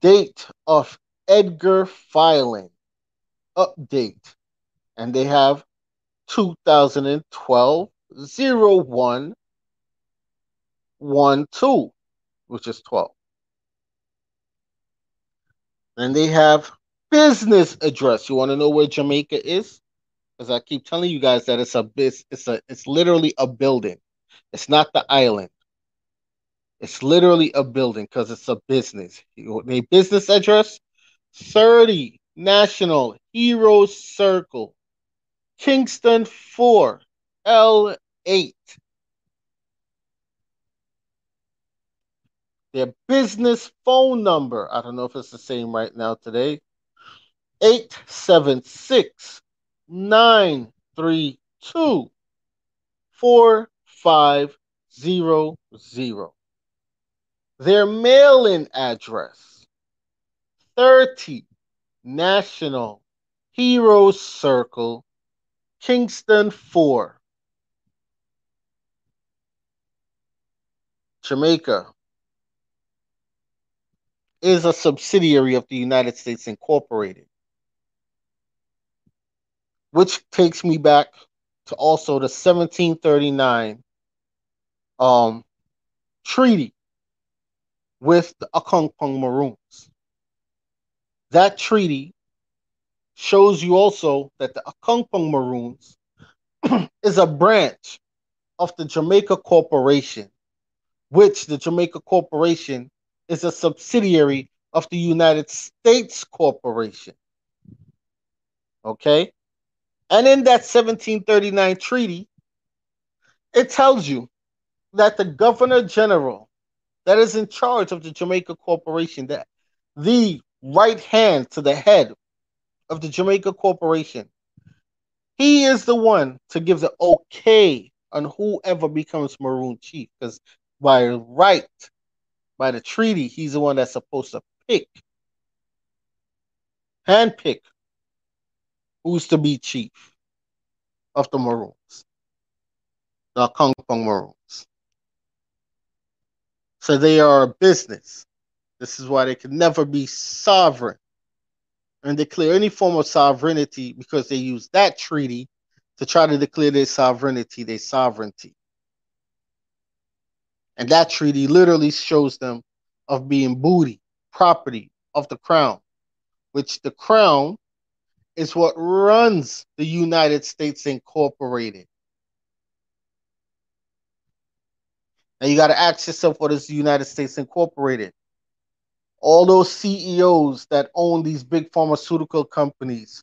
Date of Edgar filing. Update. And they have 2012 01/12, which is 12. And they have business address. You want to know where Jamaica is? Because I keep telling you guys that it's literally a building. It's not the island. It's literally a building because it's a business. Their business address, 30 National Heroes Circle, Kingston 4, L8. Their business phone number, I don't know if it's the same right now today, 876-932-4500. Their mail-in address, 30 National Heroes Circle, Kingston 4, Jamaica. Is a subsidiary of the United States Incorporated. Which takes me back to also the 1739 treaty with the Akonkong Maroons. That treaty shows you also that the Akonkong Maroons is a branch of the Jamaica Corporation, which the Jamaica Corporation is a subsidiary of the United States Corporation. Okay? And in that 1739 treaty, it tells you that the Governor General that is in charge of the Jamaica Corporation, that the right hand to the head of the Jamaica Corporation, he is the one to give the okay on whoever becomes Maroon Chief, because by right, by the treaty, he's the one that's supposed to pick, handpick, who's to be chief of the Maroons, the Akonkong Maroons. So they are a business. This is why they can never be sovereign and declare any form of sovereignty, because they use that treaty to try to declare their sovereignty. And that treaty literally shows them of being booty, property of the crown, which the crown is what runs the United States Incorporated. And you got to ask yourself, what is the United States Incorporated? All those CEOs that own these big pharmaceutical companies,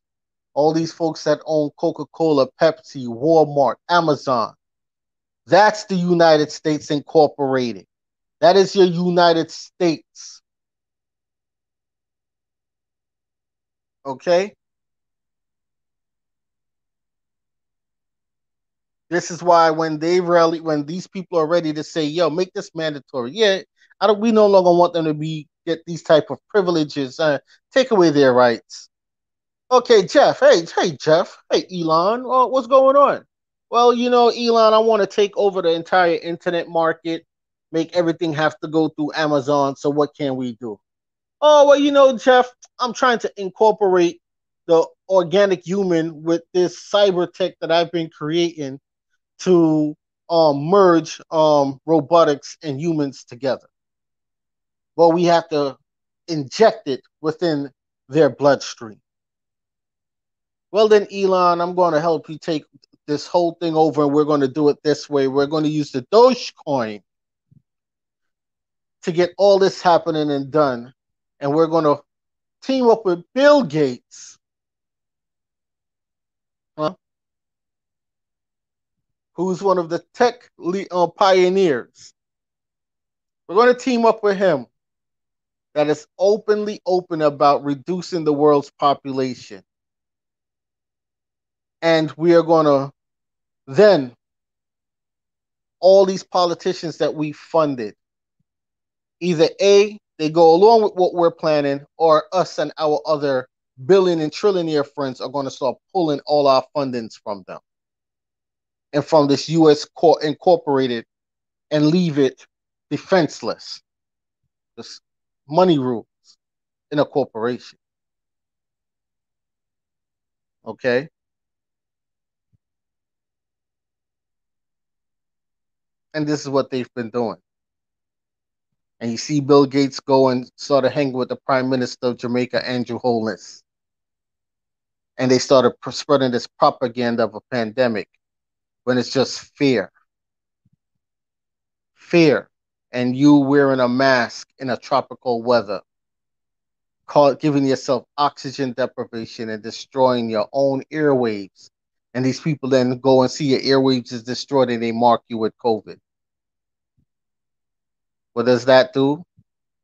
all these folks that own Coca-Cola, Pepsi, Walmart, Amazon, that's the United States Incorporated. That is your United States. Okay? This is why when they rally, when these people are ready to say, yo, make this mandatory. Yeah, we no longer want them to get these type of privileges. Take away their rights. Okay, Jeff. Hey, Jeff. Hey, Elon. Oh, what's going on? Well, Elon, I want to take over the entire internet market, make everything have to go through Amazon, so what can we do? Oh, well, Jeff, I'm trying to incorporate the organic human with this cyber tech that I've been creating to merge robotics and humans together. Well, we have to inject it within their bloodstream. Well, then, Elon, I'm going to help you take this whole thing over, and we're going to do it this way. We're going to use the Dogecoin to get all this happening and done, and we're going to team up with Bill Gates, who's one of the tech pioneers. We're going to team up with him, that is open about reducing the world's population. And we are going to then, all these politicians that we funded, Either A, they go along with what we're planning, or us and our other billion and trillionaire friends are going to start pulling all our fundings from them and from this U.S. incorporated and leave it defenseless. This money rules in a corporation. Okay? And this is what they've been doing. And you see Bill Gates go and sort of hang with the Prime Minister of Jamaica, Andrew Holness. And they started spreading this propaganda of a pandemic when it's just fear. Fear. And you wearing a mask in a tropical weather, giving yourself oxygen deprivation and destroying your own airwaves. And these people then go and see your airwaves is destroyed and they mark you with COVID. What does that do?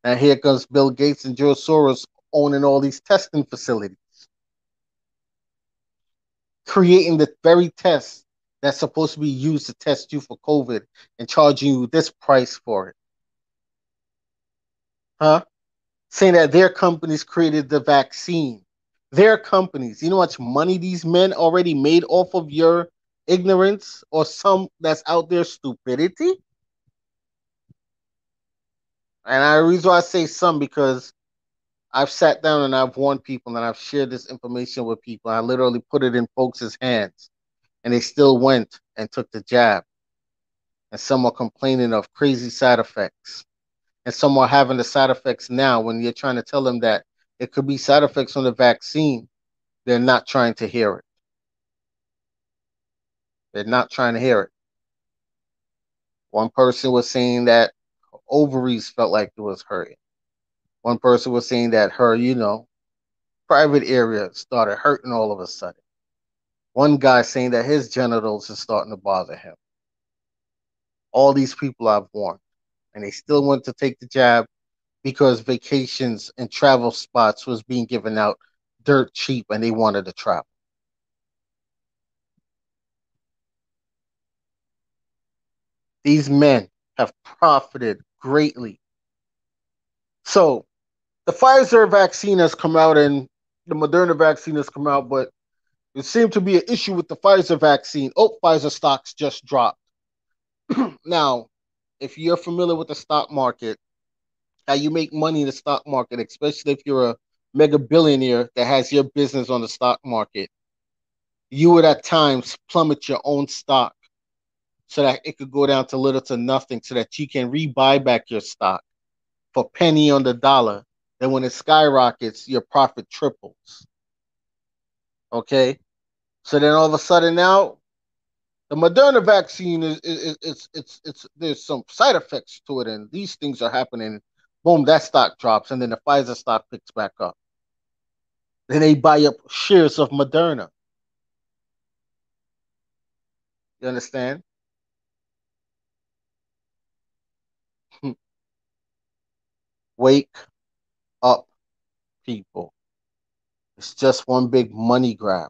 And here comes Bill Gates and George Soros owning all these testing facilities, creating the very tests that's supposed to be used to test you for COVID and charging you this price for it. Huh? Saying that their companies created the vaccine. Their companies. You know how much money these men already made off of your ignorance or some that's out there stupidity? And I reason why I say some, because I've sat down and I've warned people and I've shared this information with people. I literally put it in folks' hands and they still went and took the jab. And some are complaining of crazy side effects. And some are having the side effects now when you're trying to tell them that it could be side effects on the vaccine. They're not trying to hear it. They're not trying to hear it. One person was saying that her ovaries felt like it was hurting. One person was saying that her, you know, private area started hurting all of a sudden. One guy saying that his genitals are starting to bother him. All these people I've warned, and they still want to take the jab, because vacations and travel spots was being given out dirt cheap and they wanted to travel. These men have profited greatly. So the Pfizer vaccine has come out and the Moderna vaccine has come out, but it seemed to be an issue with the Pfizer vaccine. Oh, Pfizer stocks just dropped. Now, if you're familiar with the stock market, how you make money in the stock market, especially if you're a mega billionaire that has your business on the stock market, you would at times plummet your own stock so that it could go down to little to nothing so that you can rebuy back your stock for penny on the dollar. Then when it skyrockets, your profit triples. Okay? So then all of a sudden now, the Moderna vaccine, there's some side effects to it, and these things are happening. Boom, that stock drops, and then the Pfizer stock picks back up. Then they buy up shares of Moderna. You understand? Wake up, people. It's just one big money grab.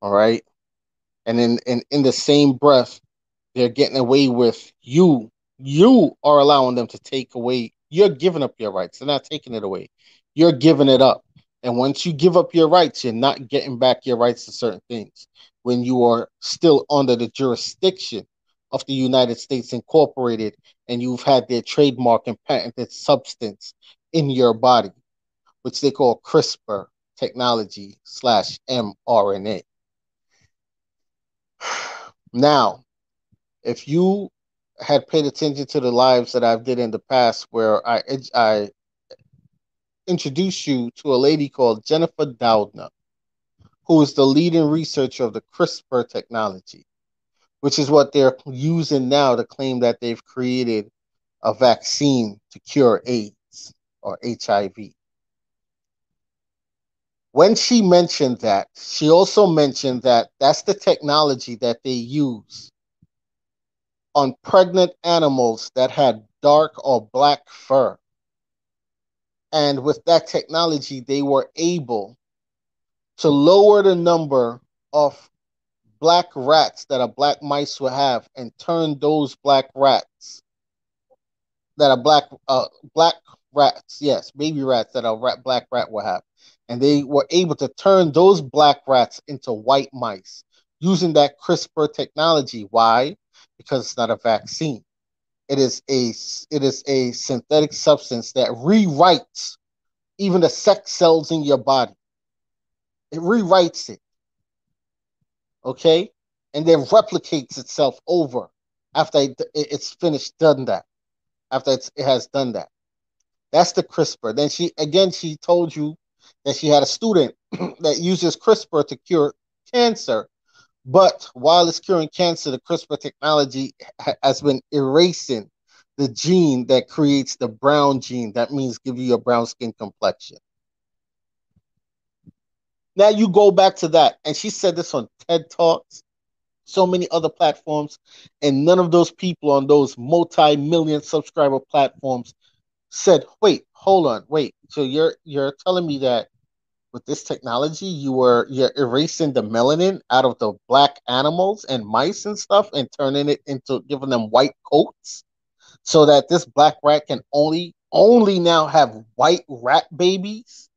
All right? And in the same breath, they're getting away with you. You are allowing them to take away. You're giving up your rights. They're not taking it away. You're giving it up. And once you give up your rights, you're not getting back your rights to certain things when you are still under the jurisdiction of the United States Incorporated and you've had their trademark and patented substance in your body, which they call CRISPR technology / mRNA. Now, if you had paid attention to the lives that I've did in the past where I introduced you to a lady called Jennifer Doudna, who is the leading researcher of the CRISPR technology, which is what they're using now to claim that they've created a vaccine to cure AIDS or HIV. When she mentioned that, she also mentioned that that's the technology that they use on pregnant animals that had dark or black fur. And with that technology, they were able to lower the number of black rats that a black mice would have and turn those black rats that are black rats, yes, baby rats that are black rat will have. And they were able to turn those black rats into white mice using that CRISPR technology. Why? Because it's not a vaccine. It is a synthetic substance that rewrites even the sex cells in your body. It rewrites it, okay? And then replicates itself over after it's finished done that. After it has done that. That's the CRISPR. Then she told you that she had a student that uses CRISPR to cure cancer. But while it's curing cancer, the CRISPR technology has been erasing the gene that creates the brown gene. That means give you a brown skin complexion. Now you go back to that. And she said this on TED Talks, so many other platforms, and none of those people on those multi-million subscriber platforms said, wait, hold on, wait. So you're telling me that with this technology, you're erasing the melanin out of the black animals and mice and stuff and turning it into giving them white coats so that this black rat can only now have white rat babies?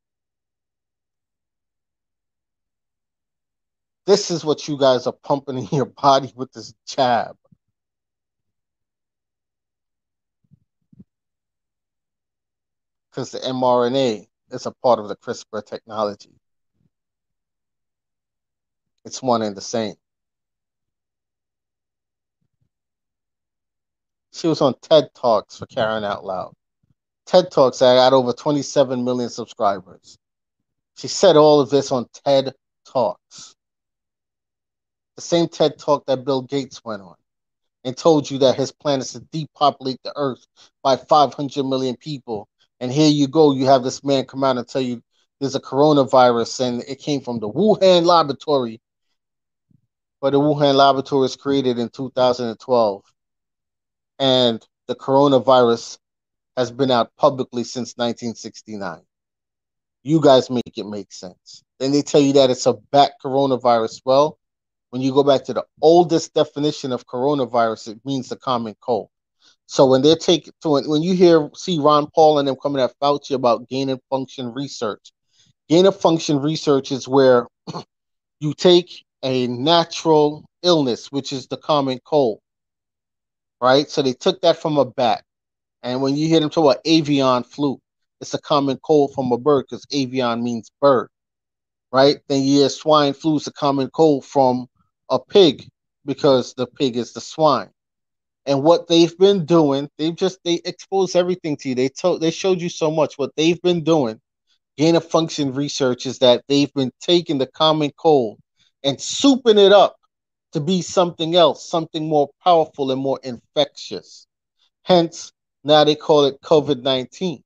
This is what you guys are pumping in your body with this jab. Because the mRNA is a part of the CRISPR technology. It's one and the same. She was on TED Talks for crying out loud. TED Talks that got over 27 million subscribers. She said all of this on TED Talks. The same TED Talk that Bill Gates went on and told you that his plan is to depopulate the earth by 500 million people. And here you go, you have this man come out and tell you there's a coronavirus and it came from the Wuhan laboratory. But the Wuhan laboratory was created in 2012. And the coronavirus has been out publicly since 1969. You guys make it make sense. Then they tell you that it's a bat coronavirus. Well, when you go back to the oldest definition of coronavirus, it means the common cold. So when you see Ron Paul and them coming at Fauci about gain of function research is where you take a natural illness, which is the common cold, right? So they took that from a bat. And when you hear them talk about avian flu, it's a common cold from a bird because avian means bird, right? Then you hear swine flu is a common cold from a pig because the pig is the swine. And what they've been doing, they expose everything to you. They showed you so much. What they've been doing, gain of function research, is that they've been taking the common cold and souping it up to be something else, something more powerful and more infectious. Hence, now they call it COVID-19.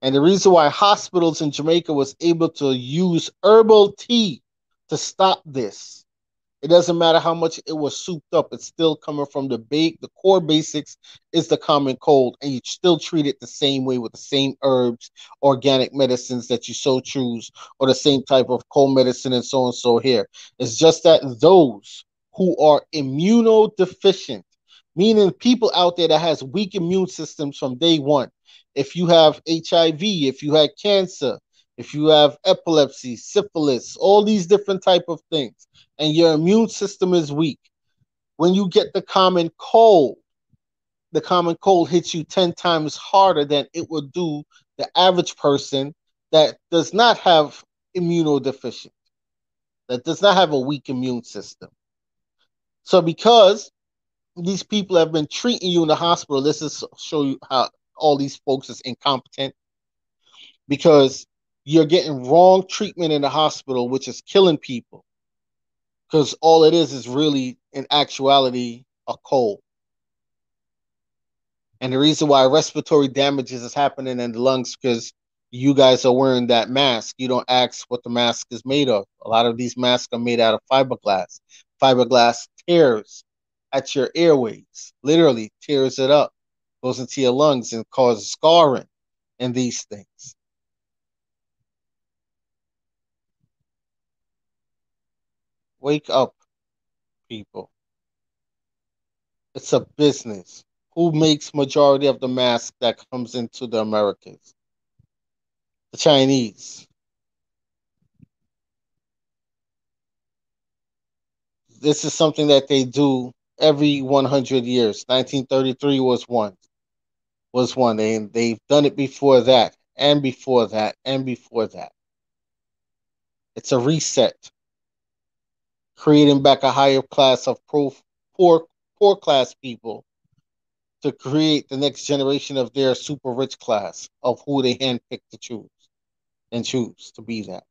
And the reason why hospitals in Jamaica was able to use herbal tea to stop this. It doesn't matter how much it was souped up. It's still coming from the core basics is the common cold. And you still treat it the same way with the same herbs, organic medicines that you so choose, or the same type of cold medicine and so on and so here. It's just that those who are immunodeficient, meaning people out there that has weak immune systems from day one, if you have HIV, if you had cancer, if you have epilepsy, syphilis, all these different type of things, and your immune system is weak, when you get the common cold hits you 10 times harder than it would do the average person that does not have immunodeficient, that does not have a weak immune system. So because these people have been treating you in the hospital, this is show you how all these folks is incompetent, because you're getting wrong treatment in the hospital, which is killing people. Because all it is really, in actuality, a cold. And the reason why respiratory damages is happening in the lungs because you guys are wearing that mask. You don't ask what the mask is made of. A lot of these masks are made out of fiberglass. Fiberglass tears at your airways, literally tears it up, goes into your lungs and causes scarring and these things. Wake up, people. It's a business. who makes majority of the mask that comes into the Americas? The Chinese. This is something that they do every 100 years. 1933 was one. They've done it before that, and before that, and before that. It's a reset. Creating back a higher class of poor class people to create the next generation of their super rich class of who they handpick to choose and choose to be that.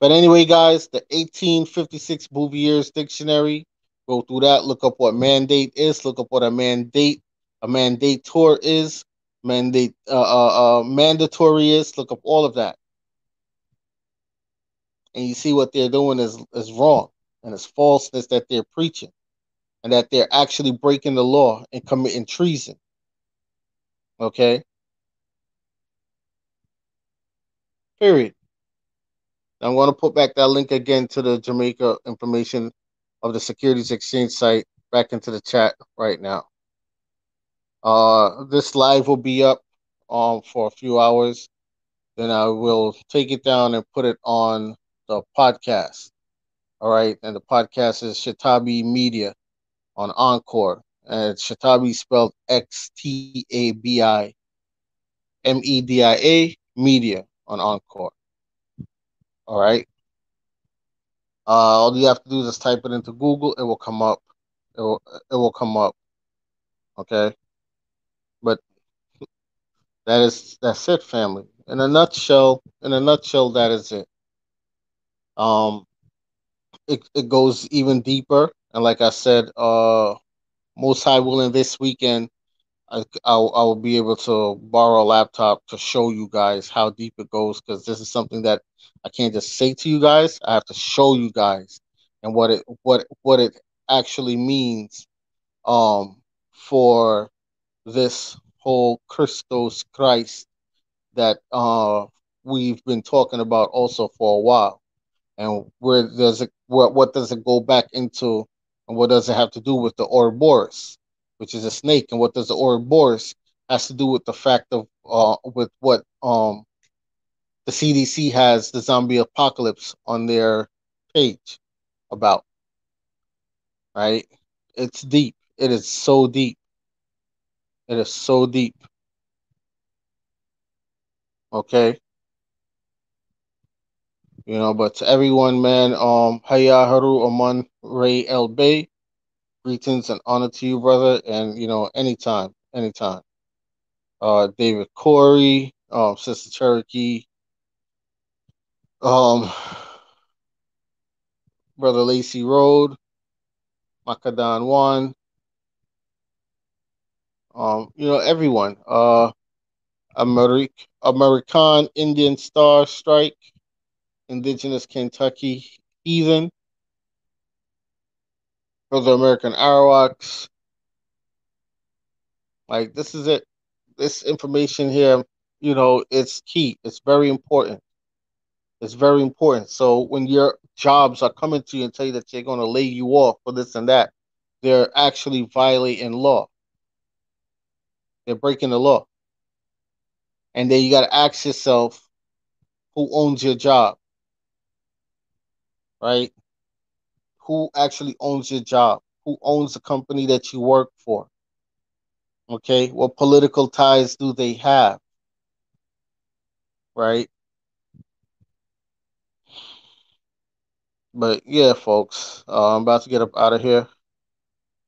But anyway, guys, the 1856 Movie Years Dictionary, go through that, look up what mandate is, look up what a mandator is, mandatory is, look up all of that. And you see what they're doing is wrong, and it's falseness that they're preaching, and that they're actually breaking the law and committing treason. Okay? Period. I'm going to put back that link again to the Jamaica information of the Securities Exchange site back into the chat right now. This live will be up for a few hours. Then I will take it down and put it on the podcast. All right. And the podcast is Shatabi Media on Encore. And it's Shatabi spelled XTABI MEDIA Media on Encore. All right. All you have to do is just type it into Google. It will come up. It will come up. Okay. But that's it, family. In a nutshell, that is it. It goes even deeper. And like I said, most high willing, this weekend, I will be able to borrow a laptop to show you guys how deep it goes, because this is something that I can't just say to you guys. I have to show you guys and what it actually means for this whole Christos Christ that we've been talking about also for a while, and what does it go back into, and what does it have to do with the Ouroboros, which is a snake, and what does the Ouroboros has to do with the fact of with what the CDC has the zombie apocalypse on their page about. Right? It's deep. It is so deep. It is so deep. Okay. You know, but to everyone, man, Haya Haru Aman Ray El Bay, greetings and honor to you, brother. And, you know, anytime. David Corey, Sister Cherokee, Brother Lacey Road, Makadan One, you know, everyone, American, Indian Star Strike, Indigenous Kentucky Heathen, Brother American Arawax. Like, this is it. This information here, you know, it's key. It's very important. It's very important. So when your jobs are coming to you and tell you that they're going to lay you off for this and that, they're actually violating law. They're breaking the law. And then you got to ask yourself, who owns your job? Right? Who actually owns your job? Who owns the company that you work for? Okay? What political ties do they have? Right? But yeah, folks, I'm about to get up out of here.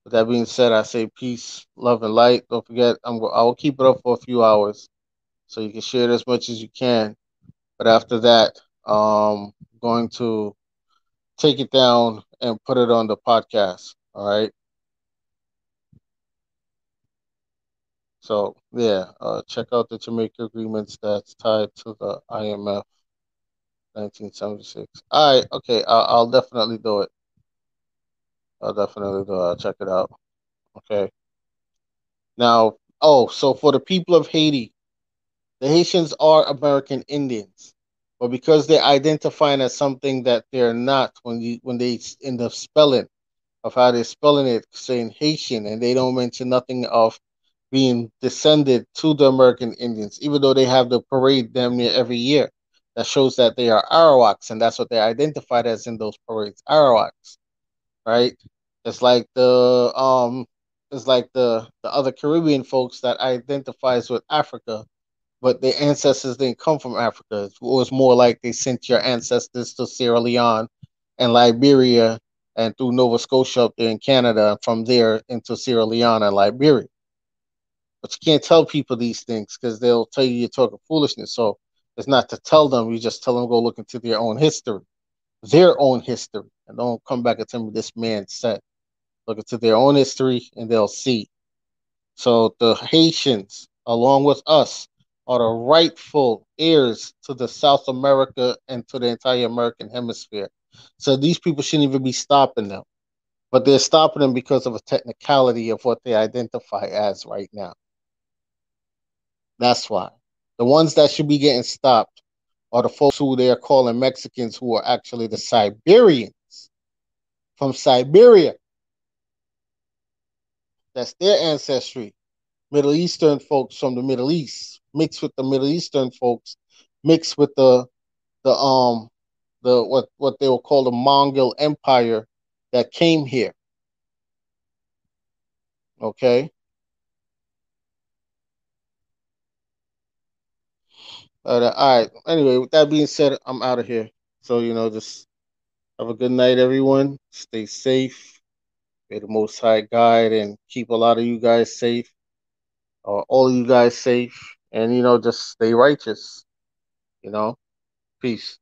With that being said, I say peace, love, and light. Don't forget, I will keep it up for a few hours, so you can share it as much as you can. But after that, I'm going to take it down and put it on the podcast. All right. So yeah, check out the Jamaica agreements that's tied to the IMF. 1976. All right, okay, I'll definitely do it. I'll check it out. Okay. Now, so for the people of Haiti, the Haitians are American Indians, but because they're identifying as something that they're not, when they in the spelling of how they're spelling it, saying Haitian, and they don't mention nothing of being descended to the American Indians, even though they have the parade damn near every year that shows that they are Arawaks, and that's what they're identified as in those parades, Arawaks, right? It's like the other Caribbean folks that identifies with Africa, but their ancestors didn't come from Africa. It was more like they sent your ancestors to Sierra Leone and Liberia and through Nova Scotia up there in Canada, and from there into Sierra Leone and Liberia. But you can't tell people these things because they'll tell you you're talking foolishness. So it's not to tell them. You just tell them go look into their own history, and don't come back and tell me this man said. Look into their own history, and they'll see. So the Haitians, along with us, are the rightful heirs to the South America and to the entire American hemisphere. So these people shouldn't even be stopping them. But they're stopping them because of a technicality of what they identify as right now. That's why. The ones that should be getting stopped are the folks who they are calling Mexicans, who are actually the Siberians from Siberia. That's their ancestry. Middle Eastern folks from the Middle East, mixed with the Middle Eastern folks, mixed with the what they will call the Mongol Empire that came here. Okay. All right. Anyway, with that being said, I'm out of here. So, just have a good night, everyone. Stay safe. May the Most High guide and keep a lot of you guys safe. All of you guys safe. And, just stay righteous. Peace.